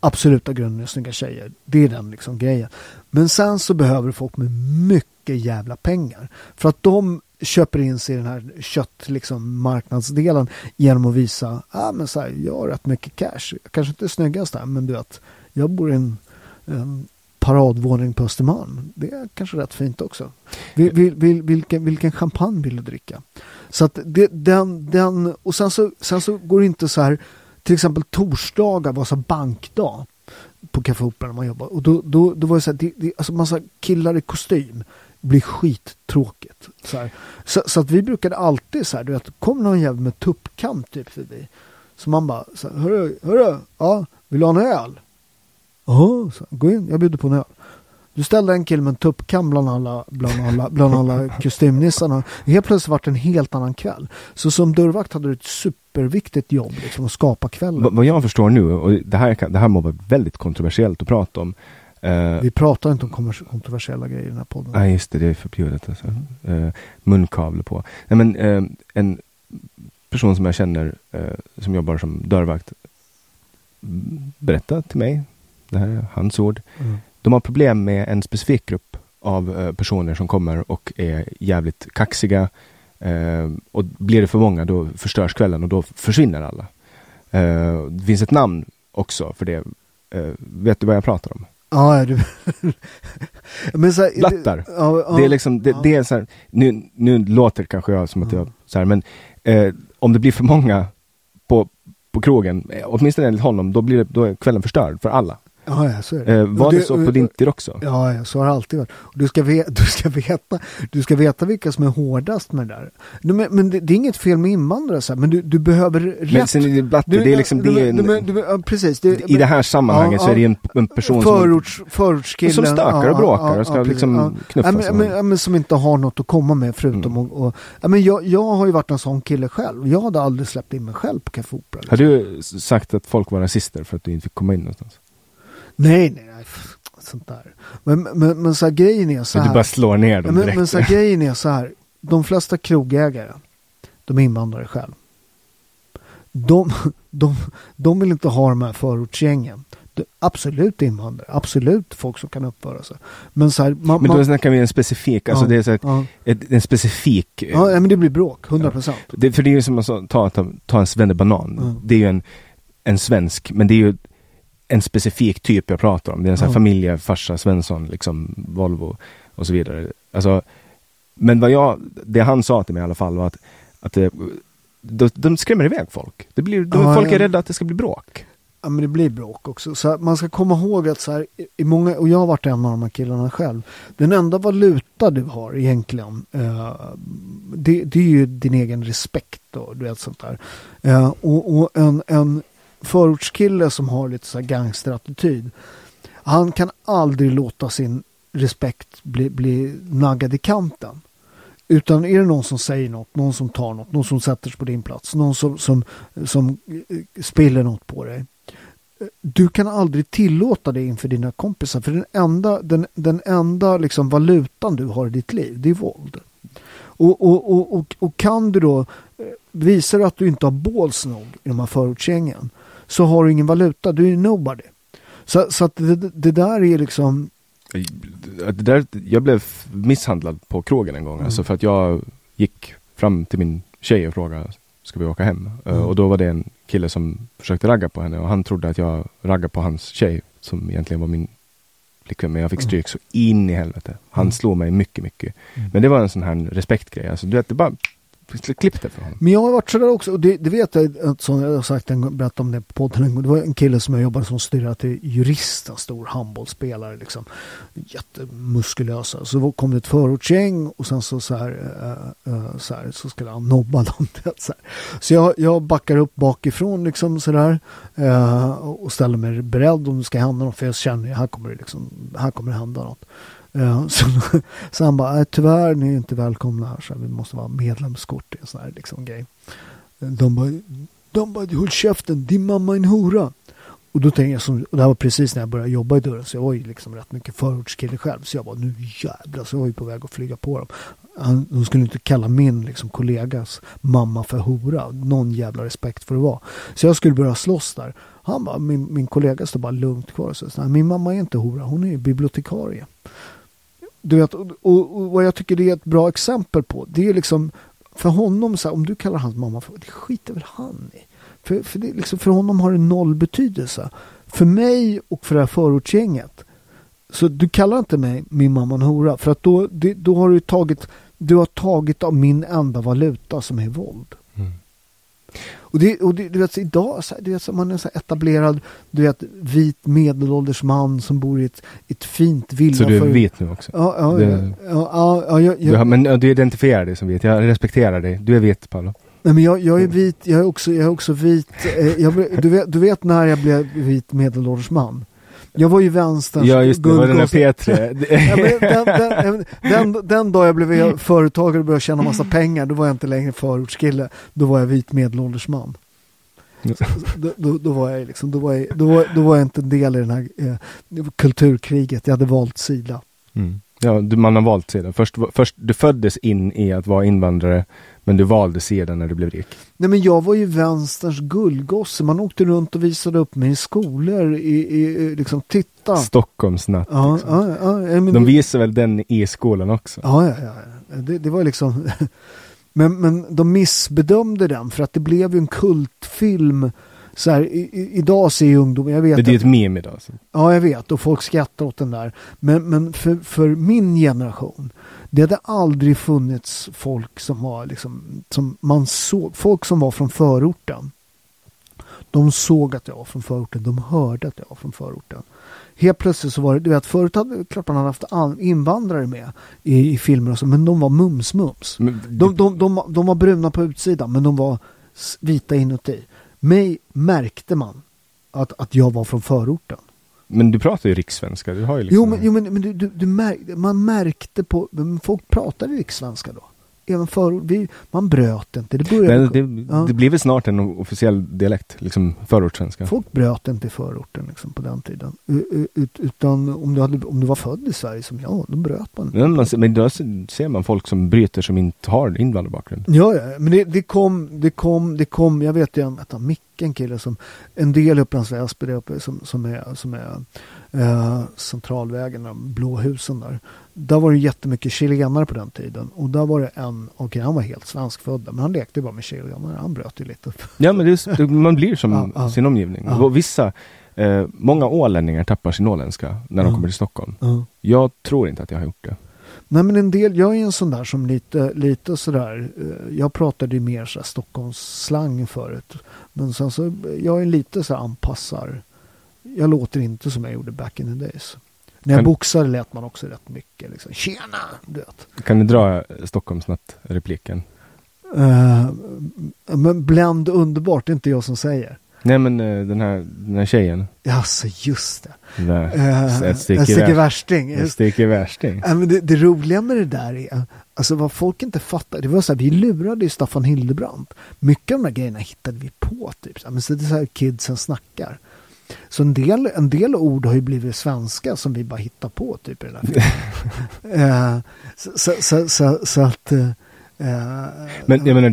Absoluta grunden är snygga tjejer. Det är den liksom grejen. Men sen så behöver folk med mycket jävla pengar. För att de köper in sig i den här liksom marknadsdelen genom att visa, men så här, jag har rätt mycket cash. Jag kanske inte är snyggast där, men du vet, jag bor i en paradvåning på Östermalm. Det är kanske rätt fint också. Vilken champagne vill du dricka? Så att den och sen så går det inte så här, till exempel torsdagar var så bankdag på Café Opera när man jobbar, och då var det så här, alltså massa killar i kostym, blir skittråkigt så här. Så att vi brukade alltid så här, du vet, kom någon jävel med tuppkam typ förbi. Så man bara så här, hörru, ja, vill du ha en öl? Åh, gå in, jag bjuder på en öl. Du ställde en kille med en tuppkam bland alla kostymnissarna. Helt plötsligt var det en helt annan kväll. Så som dörrvakt hade du ett superviktigt jobb liksom, att skapa kvällen. Vad jag förstår nu, och det här må vara väldigt kontroversiellt att prata om. Vi pratar inte om kontroversiella grejer i den här podden. Nej, just det är förbjudet alltså. Munkavle på. Nej, men en person som jag känner som jobbar som dörrvakt berättade till mig, det här är hans ord. Mm. De har problem med en specifik grupp av personer som kommer och är jävligt kaxiga. Och blir det för många, då förstörs kvällen och då försvinner alla. Det finns ett namn också för det. Vet du vad jag pratar om? Ja, du. Men så här, blattar. Det är liksom, det är så här, nu låter kanske jag som att jag så här, men om det blir för många på krogen, åtminstone enligt honom, då är kvällen förstörd för alla. Ja, så är det. Var det så på din tid också? Ja, så har det alltid varit. Du ska veta vilka som är hårdast med det där. Men det är inget fel med invandrare så här, men du behöver rätt. Men sen är det blatt, det är liksom precis. I det här sammanhanget så är det en person förortskillen som stakar och bråkar och ska liksom knuffas. Men som inte har något att komma med förutom men jag har ju varit en sån kille själv, och jag hade aldrig släppt in mig själv på Café Opera. Har du sagt att folk var rasister för att du inte fick komma in någonstans? Nej. Sånt där. Men så här, grejen är så här. Du bara slår ner dem direkt. Men så här, grejen är så här. De flesta krogägare, de är invandrare själv. De vill inte ha de här förortsgängen. Absolut invandrare. Absolut folk som kan uppföra sig. Men så här, men då snackar vi en specifik, alltså det är så här, en specifik. Ja, men det blir bråk, 100%. Ja. För det är ju som att ta en svennebanan. Mm. Det är ju en svensk, men det är ju en specifik typ jag pratar om. Det är en sån här familjefarsa, Svensson, liksom Volvo och så vidare. Alltså, men det han sa till mig i alla fall var att de skrämmer iväg folk. Folk är rädda att det ska bli bråk. ja, men det blir bråk också. Så man ska komma ihåg att så här, i många, och jag har varit en av de här killarna själv, den enda valuta du har egentligen, det är ju din egen respekt och du vet sånt där. Och en förortskille som har lite så här gangsterattityd, han kan aldrig låta sin respekt bli naggad i kanten. Utan är det någon som säger något, någon som tar något, någon som sätter sig på din plats, någon som spiller något på dig. Du kan aldrig tillåta det inför dina kompisar. För den enda liksom valutan du har i ditt liv, det är våld. Och kan du då, visar du att du inte har båls nog i de här förortsgängen, så har du ingen valuta, du är nobody. Så att det där är liksom... jag blev misshandlad på krogen en gång, alltså för att jag gick fram till min tjej och frågade, ska vi åka hem? Och då var det en kille som försökte ragga på henne och han trodde att jag raggade på hans tjej som egentligen var min flickvän, men jag fick stryk så in i helvete. Han slog mig mycket. Men det var en sån här respektgrej, alltså du vet, det bara klippte för honom. Men jag har varit sådär också, och det vet jag att, som jag har sagt, berättade om det på podden, det var en kille som jag jobbade som styrade till jurist, en stor handbollsspelare liksom, jättemuskulösa. Så kom det ett förortsgäng och sen så skulle han nobba dem. Så jag backar upp bakifrån liksom sådär, och ställer mig beredd om det ska hända något, för jag känner att här kommer det hända något. Så han bara, tyvärr, ni är inte välkomna här, så vi måste vara medlemskort i en sån här liksom grej. De bara, håll käften, din mamma är en hora. Och då tänkte jag, och det här var precis när jag började jobba i dörren, så jag var ju liksom rätt mycket förortskille själv, så jag var nu jävlar, så jag var ju på väg att flyga på dem. De skulle inte kalla min liksom kollegas mamma för hora, någon jävla respekt för det var. Så jag skulle börja slåss där. Han bara, min kollega stod bara lugnt kvar och sa, min mamma är inte hora, hon är ju bibliotekarie. Du vet, och vad jag tycker det är ett bra exempel på, det är liksom för honom så här, om du kallar hans mamma för, det skiter väl han i. För det liksom, för honom har det noll betydelse. För mig och för det här förortsgänget, så du kallar inte mig min mamma en hora, för att då har du tagit av min enda valuta som är våld. Och det, du vet, idag så, du vet, så man är så etablerad, du vet, vit medelålders man som bor i ett fint villa. Så du är vit nu också? Ja, men du identifierar dig som vit, jag respekterar dig, du är vit, Paolo. Nej, men jag är vit, jag är också vit, du vet när jag blev vit medelålders man. Jag var ju vänsterns... Ja, just det, var den där P3. Den dag jag blev företagare och började tjäna massa pengar, då var jag inte längre förortskille. Då var jag vit medelålders man. Då var jag inte en del i den här kulturkriget. Jag hade valt sida. Mm. Ja, man har valt sida. Först, du föddes in i att vara invandrare, men du valde sedan när du blev rik. Nej, men jag var ju vänsterns guldgosse. Man åkte runt och visade upp mig i skolor. Liksom, titta. Stockholmsnatt. Ja, liksom. De visar väl den i skolan också? Ja. Det var liksom... men de missbedömde den, för att det blev ju en kultfilm. Så här, idag ser ju ungdomar, jag vet. Det är ett meme idag. Så. Ja, jag vet. Och folk skrattar åt den där. Men för min generation, det hade aldrig funnits folk som var liksom, som man såg, folk som var från förorten. De såg att jag var från förorten. De hörde att jag var från förorten. Helt plötsligt så var det, du vet, förut hade klart man hade haft invandrare med i filmer och så, men de var mums. De var bruna på utsidan, men de var vita inuti. Mig märkte man att jag var från förorten. Men du pratar ju rikssvenska. Du har ju liksom... Jo, men du märkte, man märkte på... Folk pratade rikssvenska då. Även förort. Man bröt inte. Det blev väl snart en officiell dialekt, liksom förortssvenska. Folk bröt inte i förorten liksom, på den tiden. Utan om du var född i Sverige som jag, då bröt man. Men då ser man folk som bryter som inte har invandrarbakgrund. Ja, men det kom, jag vet ju en Micken kille som en del Upplands Väsby uppe som är centralvägen, de blå husen där. Där var det jättemycket chilenare på den tiden. Och där var det han var helt svenskfödd, men han lekte bara med chilenare. Han bröt ju lite. Ja, men man blir som sin omgivning. Vissa, många ålänningar tappar sin åländska när de kommer till Stockholm. Jag tror inte att jag har gjort det. Nej, men en del, jag är en sån där som lite sådär, jag pratade ju mer sådär Stockholmsslang förut, men sen så, jag är lite så anpassar, jag låter inte som jag gjorde back in the days. När jag boxade lät man också rätt mycket liksom, tjena, du vet. Kan du dra Stockholmsnatt-repliken? Men bland underbart, det är inte jag som säger. Nej, men den här tjejen. Ja, så just det. Ett stycke värsting. Men det roliga med det där är, alltså vad folk inte fattar, det var så här, vi lurade ju Staffan Hildebrandt. Mycket av de här grejerna hittade vi på typ. Men så det är så här kidsen snackar. Så en del ord har ju blivit svenska som vi bara hittar på typ i den här filmen. Men jag menar,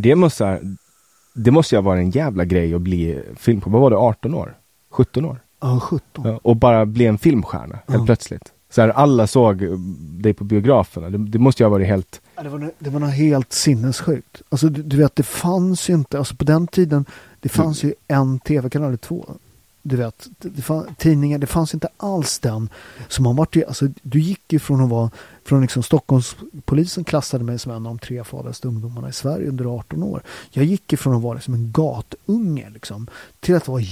det måste ju vara en jävla grej att bli film på. Vad var det, 18 år? 17 år? Ja, 17. Ja, och bara bli en filmstjärna helt plötsligt. Så här, alla såg dig på biograferna. Det måste ju ha varit helt... Ja, det var något helt sinnessjukt. Alltså du vet, det fanns ju inte... Alltså på den tiden, det fanns ju en tv-kanal eller två. Du vet, tidningar, det fanns inte alls den. Så man var ju, alltså, du gick ju från att vara... Från liksom Stockholmspolisen klassade mig som en av de 3 farligaste ungdomarna i Sverige under 18 år. Jag gick ifrån att vara liksom en gatunge liksom, till att vara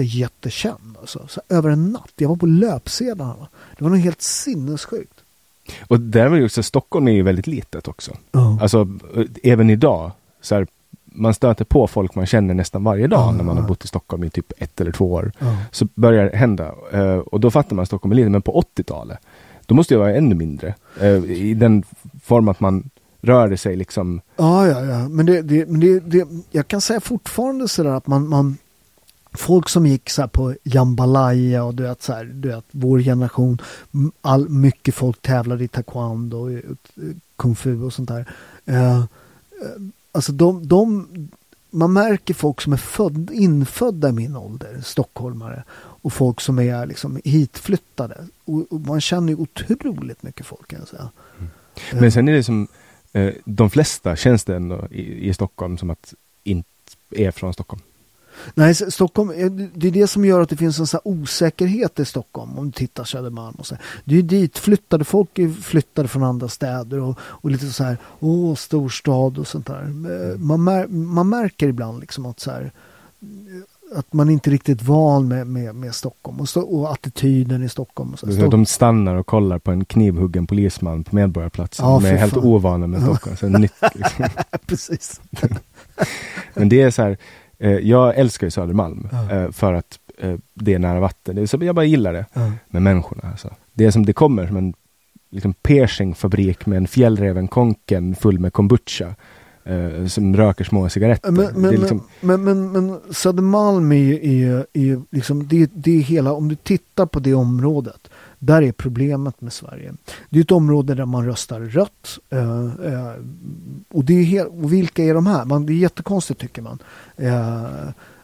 jättekänd. Alltså. Så över en natt. Jag var på löpsedan. Det var nog helt sinnessjukt. Och där var ju också, Stockholm är ju väldigt litet också. Alltså, även idag så här, man stöter på folk man känner nästan varje dag när man har bott i Stockholm i typ 1 eller 2 år. Så börjar det hända. Och då fattar man Stockholm är litet, men på 80-talet då måste det vara ännu mindre. I den form att man rörde sig liksom. Ja. Men det, jag kan säga fortfarande sådär att man folk som gick så här på jambalaya och du vet, vår generation, mycket folk tävlade i taekwondo och kung fu och sånt där. Alltså man märker folk som är infödda i min ålder, stockholmare, och folk som är liksom hitflyttade. Och man känner ju otroligt mycket folk, kan jag säga. Men sen är det som de flesta känns det ändå i Stockholm som att inte är från Stockholm. Nej, Stockholm, det är det som gör att det finns en sån här osäkerhet i Stockholm om du tittar Södermalm och så. Det är ju dit flyttade folk flyttade från andra städer och lite så här storstad och sånt där. Man märker ibland liksom att så här, att man inte riktigt van med Stockholm och attityden i Stockholm. Och så. De stannar och kollar på en knivhuggen polisman på Medborgarplatsen. De är helt ovana med Stockholm. Så nytt, liksom. Precis. Men det är så här, jag älskar ju Södermalm för att det är nära vatten. Det är så, jag bara gillar det med människorna. Alltså. Det är som det kommer som en liksom piercingfabrik med en fjällrävenkonken full med kombucha som röker små cigaretter. Men, det är liksom... men Södermalm är ju liksom, det är hela, om du tittar på det området, där är problemet med Sverige. Det är ett område där man röstar rött. Och, det är och vilka är de här? Det är jättekonstigt tycker man.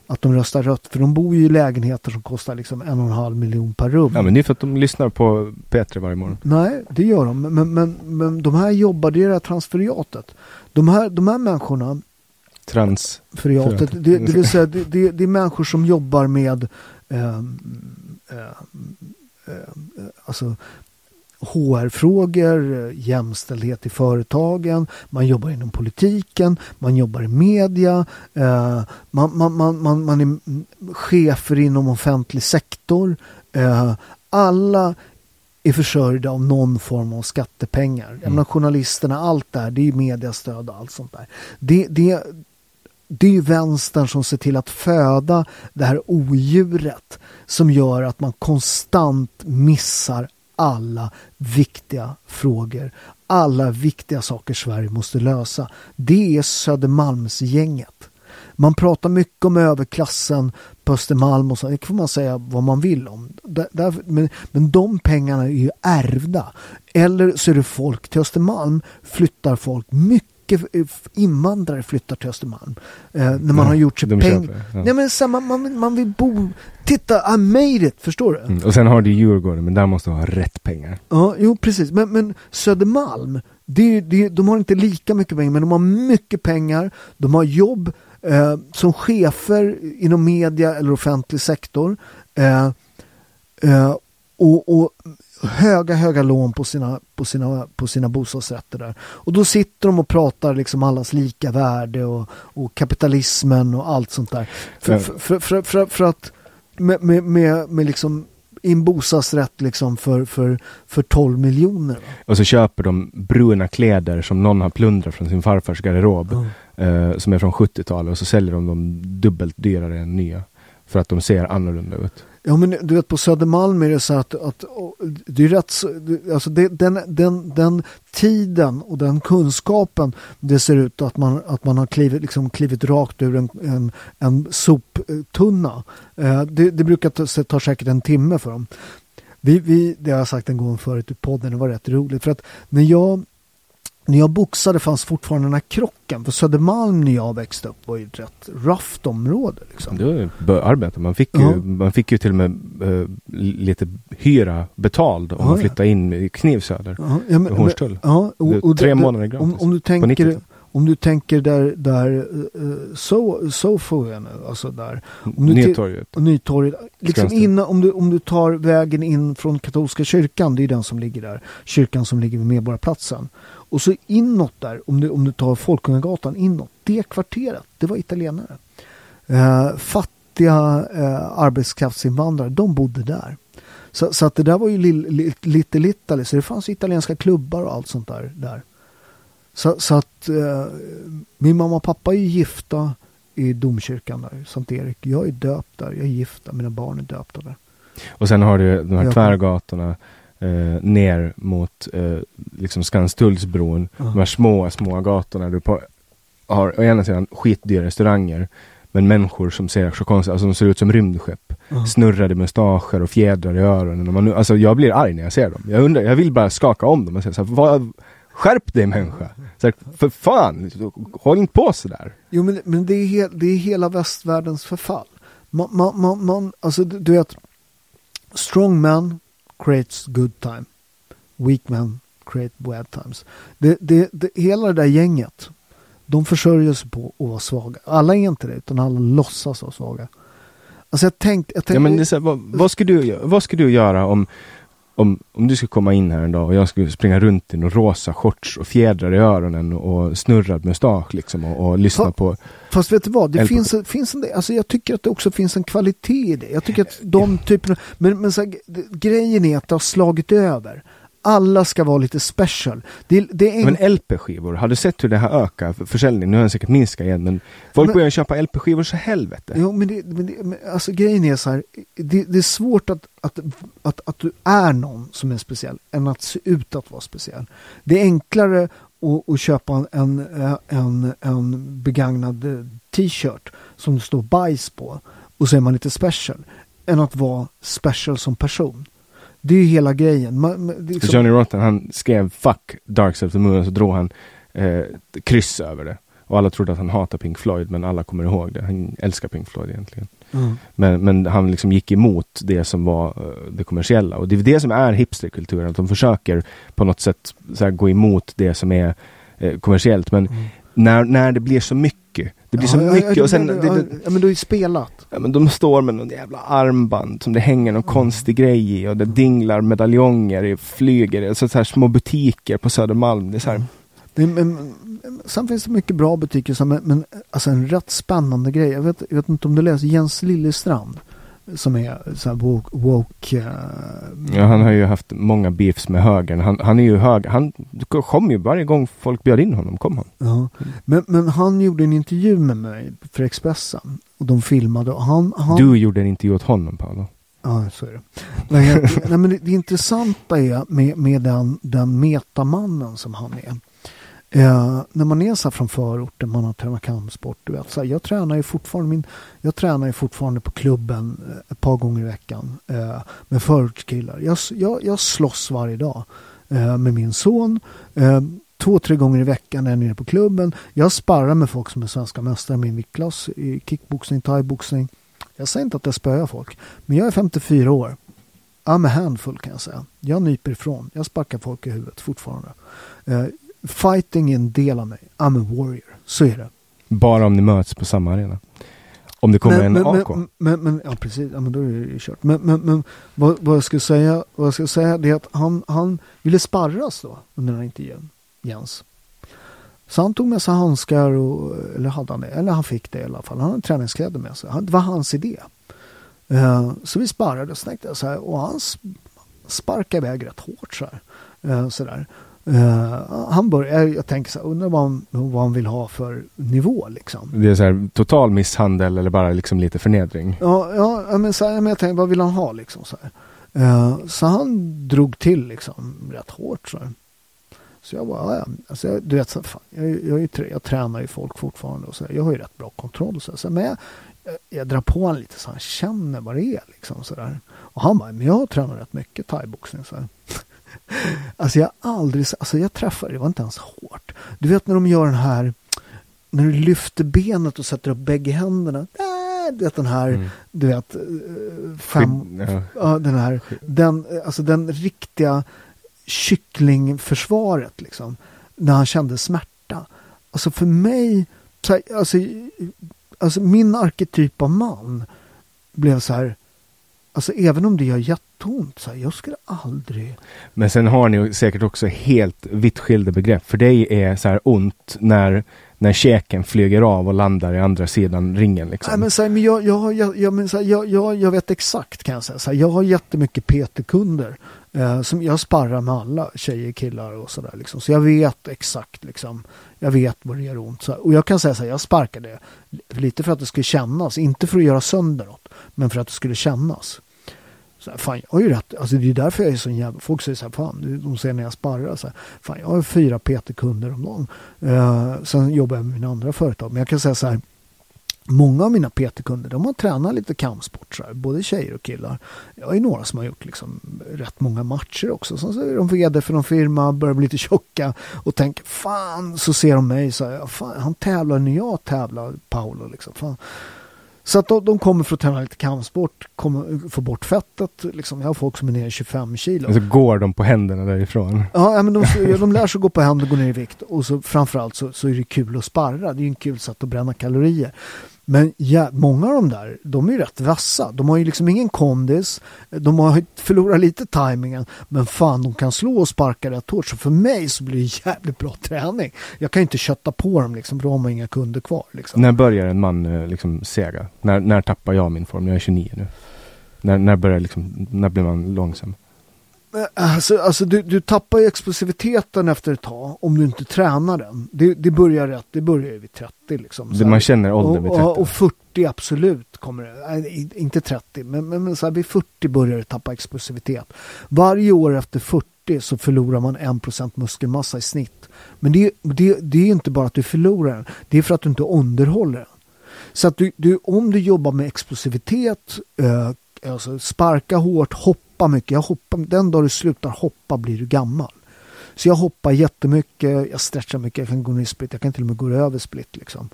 Att de röstar rött. För de bor ju i lägenheter som kostar liksom 1,5 miljon per rum. Ja, men det är för att de lyssnar på P3 varje morgon. Nej, det gör de. Men de här jobbar, det är det här transferiatet. De här människorna... Transferiatet. Det vill säga, det är människor som jobbar med... alltså HR-frågor, jämställdhet i företagen, man jobbar inom politiken, man jobbar i media, man är chefer inom offentlig sektor, alla är försörjda av någon form av skattepengar. Jag menar, journalisterna, allt där, det är mediastöd och allt sånt där. Det är ju vänstern som ser till att föda det här odjuret som gör att man konstant missar alla viktiga frågor. Alla viktiga saker Sverige måste lösa. Det är Södermalmsgänget. Man pratar mycket om överklassen på Östermalm och så. Det kan man säga vad man vill om. Men de pengarna är ju ärvda. Eller så är det folk till Östermalm, flyttar folk mycket. Invandrare flyttar till Östermalm när man har gjort sig pengar. Ja. Nej, men samma, man vill bo. Titta, I made it, förstår du? Och sen har du Djurgården, men där måste du ha rätt pengar. Ja, jo precis. Men Södermalm, de har inte lika mycket pengar, men de har mycket pengar. De har jobb som chefer inom media eller offentlig sektor. Och höga lån på sina bostadsrätter där. Och då sitter de och pratar liksom allas lika värde och kapitalismen och allt sånt där. För att med liksom en bostadsrätt liksom för 12 miljoner. Och så köper de bruna kläder som någon har plundrat från sin farfars garderob som är från 70-talet, och så säljer de dem dubbelt dyrare än nya för att de ser annorlunda ut. Ja, men du vet, på Södermalm är det så att det är rätt, alltså den tiden och den kunskapen, det ser ut att man har klivit rakt ur en soptunna. Det brukar ta säkert en timme för dem. Det har jag sagt en gång förut i podden, det var rätt roligt, för att när jag boxade fanns fortfarande den här krocken. För Södermalm när jag växte upp var ju ett rätt rufft område. Liksom. Det var arbete. Man fick ju till och med lite hyra betald om man flyttade in i Knivsöder. Hornstull. Tre månader gratis. Om du tänker där Sofia nu, alltså där. Nytorget. Liksom innan, om du tar vägen in från katolska kyrkan, det är den som ligger där. Kyrkan som ligger vid Medborgarplatsen. Och så inåt där, om du tar Folkungagatan inåt, det kvarteret, det var italienare. Fattiga arbetskraftsinvandrare, de bodde där. Så att det där var ju lite, så det fanns italienska klubbar och allt sånt där. Så att min mamma och pappa är gifta i domkyrkan där, Sankt Erik. Jag är döpt där, jag är gifta, mina barn är döpta där. Och sen har du de här tvärgatorna ner mot liksom Skanstullsbron. De här små gatorna du har å ena sidan skitdyra restauranger, men människor som ser så konstigt, alltså de ser ut som rymdskepp, snurrade mustascher och fjädrar i öronen. Alltså jag blir arg när jag ser dem. Jag vill bara skaka om dem och säga så här, skärp dig människa. Så här, för fan, håll inte på så där. Jo, men det är hela västvärldens förfall. Man alltså du vet, strong man creates good time. Weak man create bad times. Hela det där gänget, de försörjer sig på att vara svaga. Alla är inte det, utan alla låtsas vara svaga. Alltså jag tänkte ja, men det är så här, vad ska du göra om du ska komma in här en dag och jag skulle springa runt i någon rosa shorts och fjädrar i öronen och snurrad mustasch liksom och lyssna på... Fast vet du vad, det finns en del, alltså jag tycker att det också finns en kvalitet i det. Jag tycker att de typerna... Men så här, grejen är att det har slagit över. Alla ska vara lite special. Det är Men LP-skivor, har du sett hur det här ökar försäljningen? Nu har den säkert minskat igen, men folk börjar köpa LP-skivor så helvete. Jo, men alltså grejen är så här, det är svårt att du är någon som är speciell än att se ut att vara speciell. Det är enklare att köpa en begagnad t-shirt som det står bajs på och så är man lite special än att vara special som person. Det är ju hela grejen. Liksom... Johnny Rotten, han skrev fuck Dark Side of the Moon, så drog han kryss över det. Och alla trodde att han hatar Pink Floyd, men alla kommer ihåg det. Han älskar Pink Floyd egentligen. Men han liksom gick emot det som var det kommersiella. Och det är det som är hipsterkulturen, att de försöker på något sätt så här, gå emot det som är kommersiellt. Men när det blir så mycket, men du är spelat. Ja, men de står med någon jävla armband som det hänger någon konstig grej i, och det dinglar medaljonger, det flyger, så här små butiker på Södermalm. Det är så här. Sen finns det mycket bra butiker som, men alltså en rätt spännande grej. Jag vet inte om du läser Jens Lillestrand som är så här woke. Ja, han har ju haft många beefs med högern. Han är ju hög. Han kom ju varje gång folk bjöd in honom, kom han. Ja. Men han gjorde en intervju med mig för Expressen och de filmade, och han... Du gjorde en intervju åt honom, Paolo. Ja, så är det. Nej, men det intressanta är med den metamannen som han är. När man är så här från förorten, man har tränat kampsport, du vet, så här, jag tränar ju fortfarande på klubben ett par gånger i veckan med förortskillar. Jag slåss varje dag med min son 2-3 gånger i veckan när jag är nere på klubben. Jag sparrar med folk som är svenska mästare i min viktklass i kickboxning, thaiboxning. Jag säger inte att jag spöar folk, men jag är 54 år. I'm a handful, kan jag säga. Jag nyper ifrån. Jag sparkar folk i huvudet fortfarande. Fighting är en del av mig. I'm a warrior. Så är det. Bara om ni möts på samma arena. Om det kommer en AK. Men ja, precis. Ja, men då är det ju kört. Men vad jag ska säga det är att han ville sparras då under den här intervjun, Jens. Så han tog med sig handskar och, eller hade han det? Eller han fick det i alla fall. Han hade träningskläder med sig. Det var hans idé. Så vi sparrade och snäckte så här. Och han sparkade iväg rätt hårt så här. Sådär. Han börjar, jag tänker så här, undrar vad han vill ha för nivå liksom. Det är så här, total misshandel eller bara liksom lite förnedring. Ja men, så här, men jag tänker, vad vill han ha liksom så här. Så han drog till liksom rätt hårt så här. Så jag bara, ja, alltså, du vet så här, fan, jag tränar ju folk fortfarande och så här, jag har ju rätt bra kontroll så här, så här, men jag drar på han lite så han känner vad det är liksom så där. Och han bara, men jag tränar rätt mycket thaiboxning så här. Alltså jag träffade, det var inte ens hårt. Du vet när de gör den här, när du lyfter benet och sätter upp bägge händerna, du vet den här, du vet den riktiga kycklingförsvaret liksom, när han kände smärta. Alltså för mig så, alltså min arketyp av man blev så här. Alltså även om det gör jätteont så här, jag skulle aldrig... Men sen har ni säkert också helt vitt skilda begrepp. För dig är så här ont när käken flyger av och landar i andra sidan ringen liksom. Nej men så här, men jag vet exakt kan jag säga. Så här, jag har jättemycket PT-kunder som jag sparrar med alla tjejer, killar och sådär liksom. Så jag vet exakt liksom. Jag vet vad det gör ont så här. Och jag kan säga så här, jag sparkar det lite för att det skulle kännas, inte för att göra sönder något, men för att det skulle kännas. Så här, fan, jag har ju rätt. Alltså det är därför jag är så jävla... Folk säger så här, fan, de ser när jag sparrar så här, fan, jag har 4 PT-kunder om dagen. Sen jobbar jag med mina andra företag. Men jag kan säga så här, många av mina PT-kunder, de har tränat lite kampsport så här, både tjejer och killar. Jag är några som har gjort liksom rätt många matcher också. Sen så är de vd för någon firma, börjar bli lite tjocka och tänker, fan, så ser de mig så här, fan, han tävlar när jag tävlar, Paolo liksom, fan. Så att de kommer för att träna lite kampsport, få bort fettet. Liksom. Jag har folk som är ner 25 kilo. Så går de på händerna därifrån? Ja, men de lär sig gå på händer och gå ner i vikt. Och så, framförallt så är det kul att sparra. Det är ju en kul sätt att bränna kalorier. Men ja, många av de där, de är ju rätt vassa. De har ju liksom ingen kondis. De har förlorat lite tajmingen. Men fan, de kan slå och sparka rätt hårt. Så för mig så blir det jävligt bra träning. Jag kan inte kötta på dem liksom, för de har inga kunder kvar. Liksom. När börjar en man liksom sega? När tappar jag min form? Jag är 29 nu. När blir man långsam? Alltså du tappar ju explosiviteten efter ett tag om du inte tränar den. Det börjar vid 30 liksom. Så man känner åldern vid 30. Och 40 absolut kommer det. Nej, inte 30 men så här, vid 40 börjar du tappa explosivitet. Varje år efter 40 så förlorar man 1% muskelmassa i snitt. Men det är inte bara att du förlorar den. Det är för att du inte underhåller den. Så att du om du jobbar med explosivitet, alltså sparka hårt, hoppa mycket. Den dag du slutar hoppa blir du gammal. Så jag hoppar jättemycket, jag stretchar mycket, jag kan gå ner i split, jag kan till och med gå över split liksom.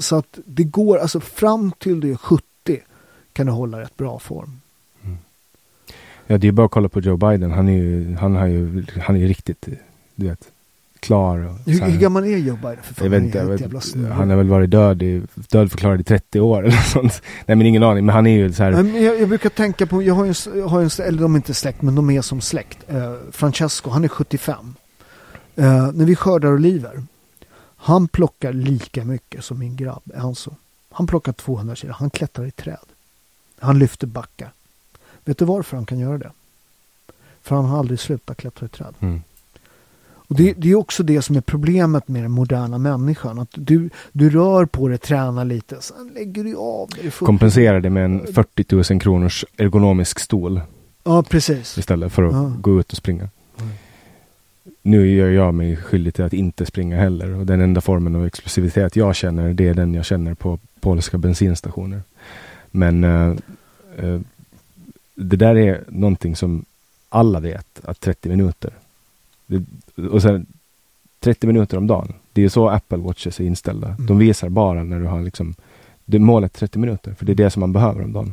Så att det går, alltså fram till du är 70 kan du hålla rätt bra form. Mm. Ja, det är bara att kolla på Joe Biden. Han är ju riktigt, du vet, klar. Och hur gammal är Joe Biden? Han har väl varit dödförklarad i 30 år eller sånt. Nej, men ingen aning, men han är ju så här. Jag brukar tänka på, jag har ju en, eller de är inte släkt, men de är som släkt. Francesco, han är 75. När vi skördar oliver, han plockar lika mycket som min grabb, alltså. Han plockar 200 kilo, han klättrar i träd. Han lyfter backar. Vet du varför han kan göra det? För han har aldrig slutat klättra i träd. Mm. Och det är också det som är problemet med den moderna människan. Att du rör på det, tränar lite, sen lägger du av. Kompenserar det med en 40 000 kronors ergonomisk stol. Ja, precis. Istället för att gå ut och springa. Mm. Nu gör jag mig skyldig till att inte springa heller. Och den enda formen av explosivitet jag känner, det är den jag känner på polska bensinstationer. Men det där är någonting som alla vet, att 30 minuter... och sen 30 minuter om dagen. Det är ju så Apple Watches är inställda. De visar bara när du har liksom, det målet 30 minuter, för det är det som man behöver om dagen.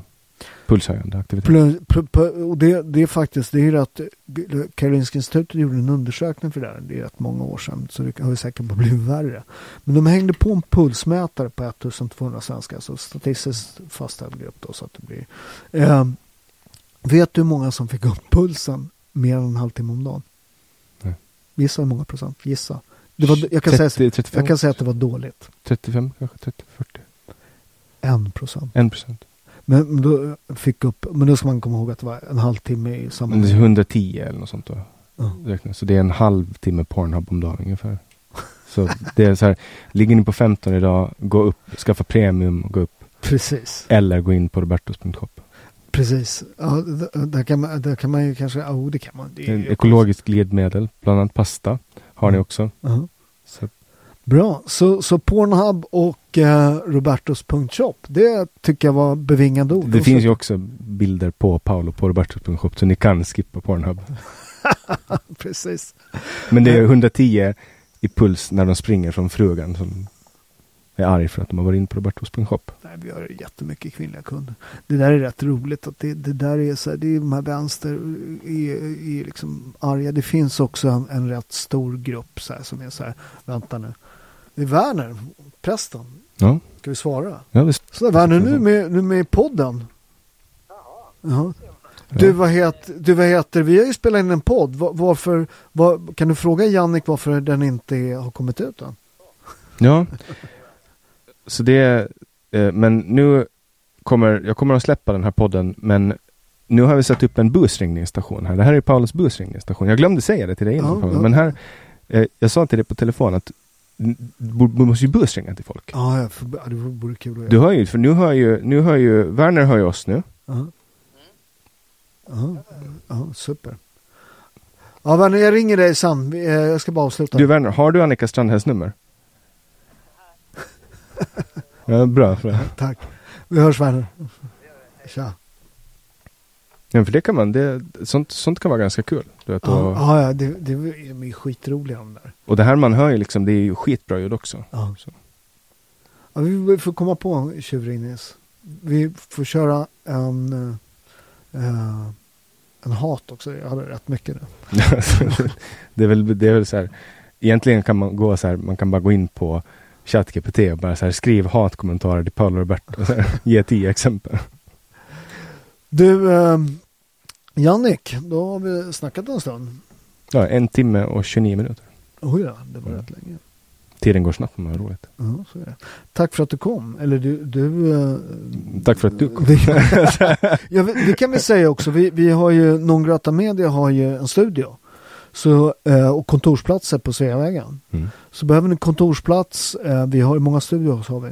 Pulshöjande aktivitet. Och det är faktiskt, det är att Karolinska institutet gjorde en undersökning för det här. Det är rätt många år sedan, så det har ju säkert blivit värre. Men de hängde på en pulsmätare på 1200 svenskar, så statistiskt fastställd grupp då, så att det blir... vet du hur många som fick upp pulsen mer än en halvtimme om dagen? Nej. Gissa hur många procent? Gissa. Det var, jag kan säga att det var dåligt. 35 kanske, 30, 40. 1%. 1%. Men då fick upp, men då ska man komma ihåg att det var en halvtimme i samma... 110 eller något sånt då. Mm. Så det är en halvtimme Pornhub om dagen ungefär. Så det är så här, ligger ni på 15 idag, gå upp, skaffa premium och gå upp. Precis. Eller gå in på Roberto's.shop. Precis. Ja, där kan man ju kanske... Ja, det kan man. Det är ekologiskt glidmedel, bland annat pasta, har ni också. Uh-huh. Så. Bra. Så Pornhub och Roberto's.shop, det tycker jag var bevingande ord. Det finns ju också bilder på Paolo på Roberto's.shop, så ni kan skippa Pornhub. Precis. Men det är 110 i puls när de springer från frugan som... är arg för att de har varit in på Roberto's.shop. Nej, vi har jättemycket kvinnliga kunder. Det där är rätt roligt att det där är så här, det är de här vänster är liksom arga. Det finns också en rätt stor grupp så här, som är så här, vänta nu. Det är Werner, prästen. Ja. Ska vi svara? Ja, visst. Så där, Werner, nu med podden. Jaha. Du, vad heter? Vi har ju spelat in en podd. Varför, kan du fråga Jannik varför den inte har kommit ut än? Ja. Så det, men nu kommer att släppa den här podden, men nu har vi satt upp en busringningsstation här. Det här är Paulos busringningsstation. Jag glömde säga det till dig innan, Paolo, men här, jag sa till dig på telefon att du måste ju busringa till folk. Ja, det vore kul att göra. Du hör ju, för nu hör ju Werner hör ju oss nu. Ja, super. Ja, Werner, jag ringer dig sen. Jag ska bara avsluta. Du, Werner, har du Annika Strandhälls nummer? Ja, bra. Tack. Vi hörs, Werner. Tja. Ja, för det kan man, sånt kan vara ganska kul. Du vet, ja, det är ju skitroliga de där. Och det här man hör ju liksom, det är ju skitbra ljud också. Ja. Så. Ja, vi får komma på en tjuvringnis. Vi får köra en hat också. Jag hade rätt mycket nu. det är väl så här, egentligen kan man gå så här, man kan bara gå in på ChatGPT och bara så här, skriv hatkommentarer till Paolo Roberto. Ge 10 exempel. Du, Jannik, då har vi snackat en stund. Ja, 1 timme och 29 minuter. Oj, ja, det var rätt länge. Tiden går snabbt, men det var roligt. Ja, så är det. Tack för att du kom. Eller du tack för att du kom. Ja, det kan vi säga också. Vi har ju, Nongrata Media har ju en studio. Så, och kontorsplatser på Sveavägen. Mm. Så behöver ni kontorsplats. Vi har många studios, har vi.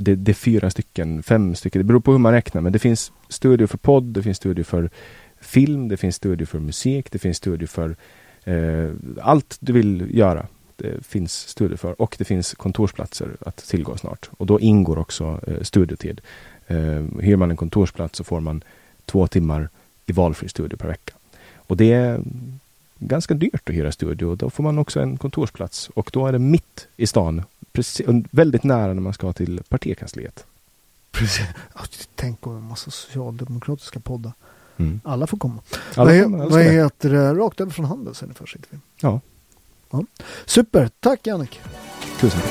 Det är 4 stycken, 5 stycken. Det beror på hur man räknar. Men det finns studio för podd, det finns studio för film, det finns studio för musik, det finns studio för allt du vill göra. Det finns studio för. Och det finns kontorsplatser att tillgå snart. Och då ingår också studiotid. Hyr man en kontorsplats så får man 2 timmar i valfri studio per vecka. Och det är ganska dyrt att hyra studio. Då får man också en kontorsplats. Och då är det mitt i stan. Precis, väldigt nära när man ska till partikansliet. Precis. Tänk om en massa socialdemokratiska poddar. Mm. Alla får komma. Vad heter det? Rakt över från Handel sen ungefär sitter vi. Ja. Ja. Super. Tack, Jannik. Tusen tack.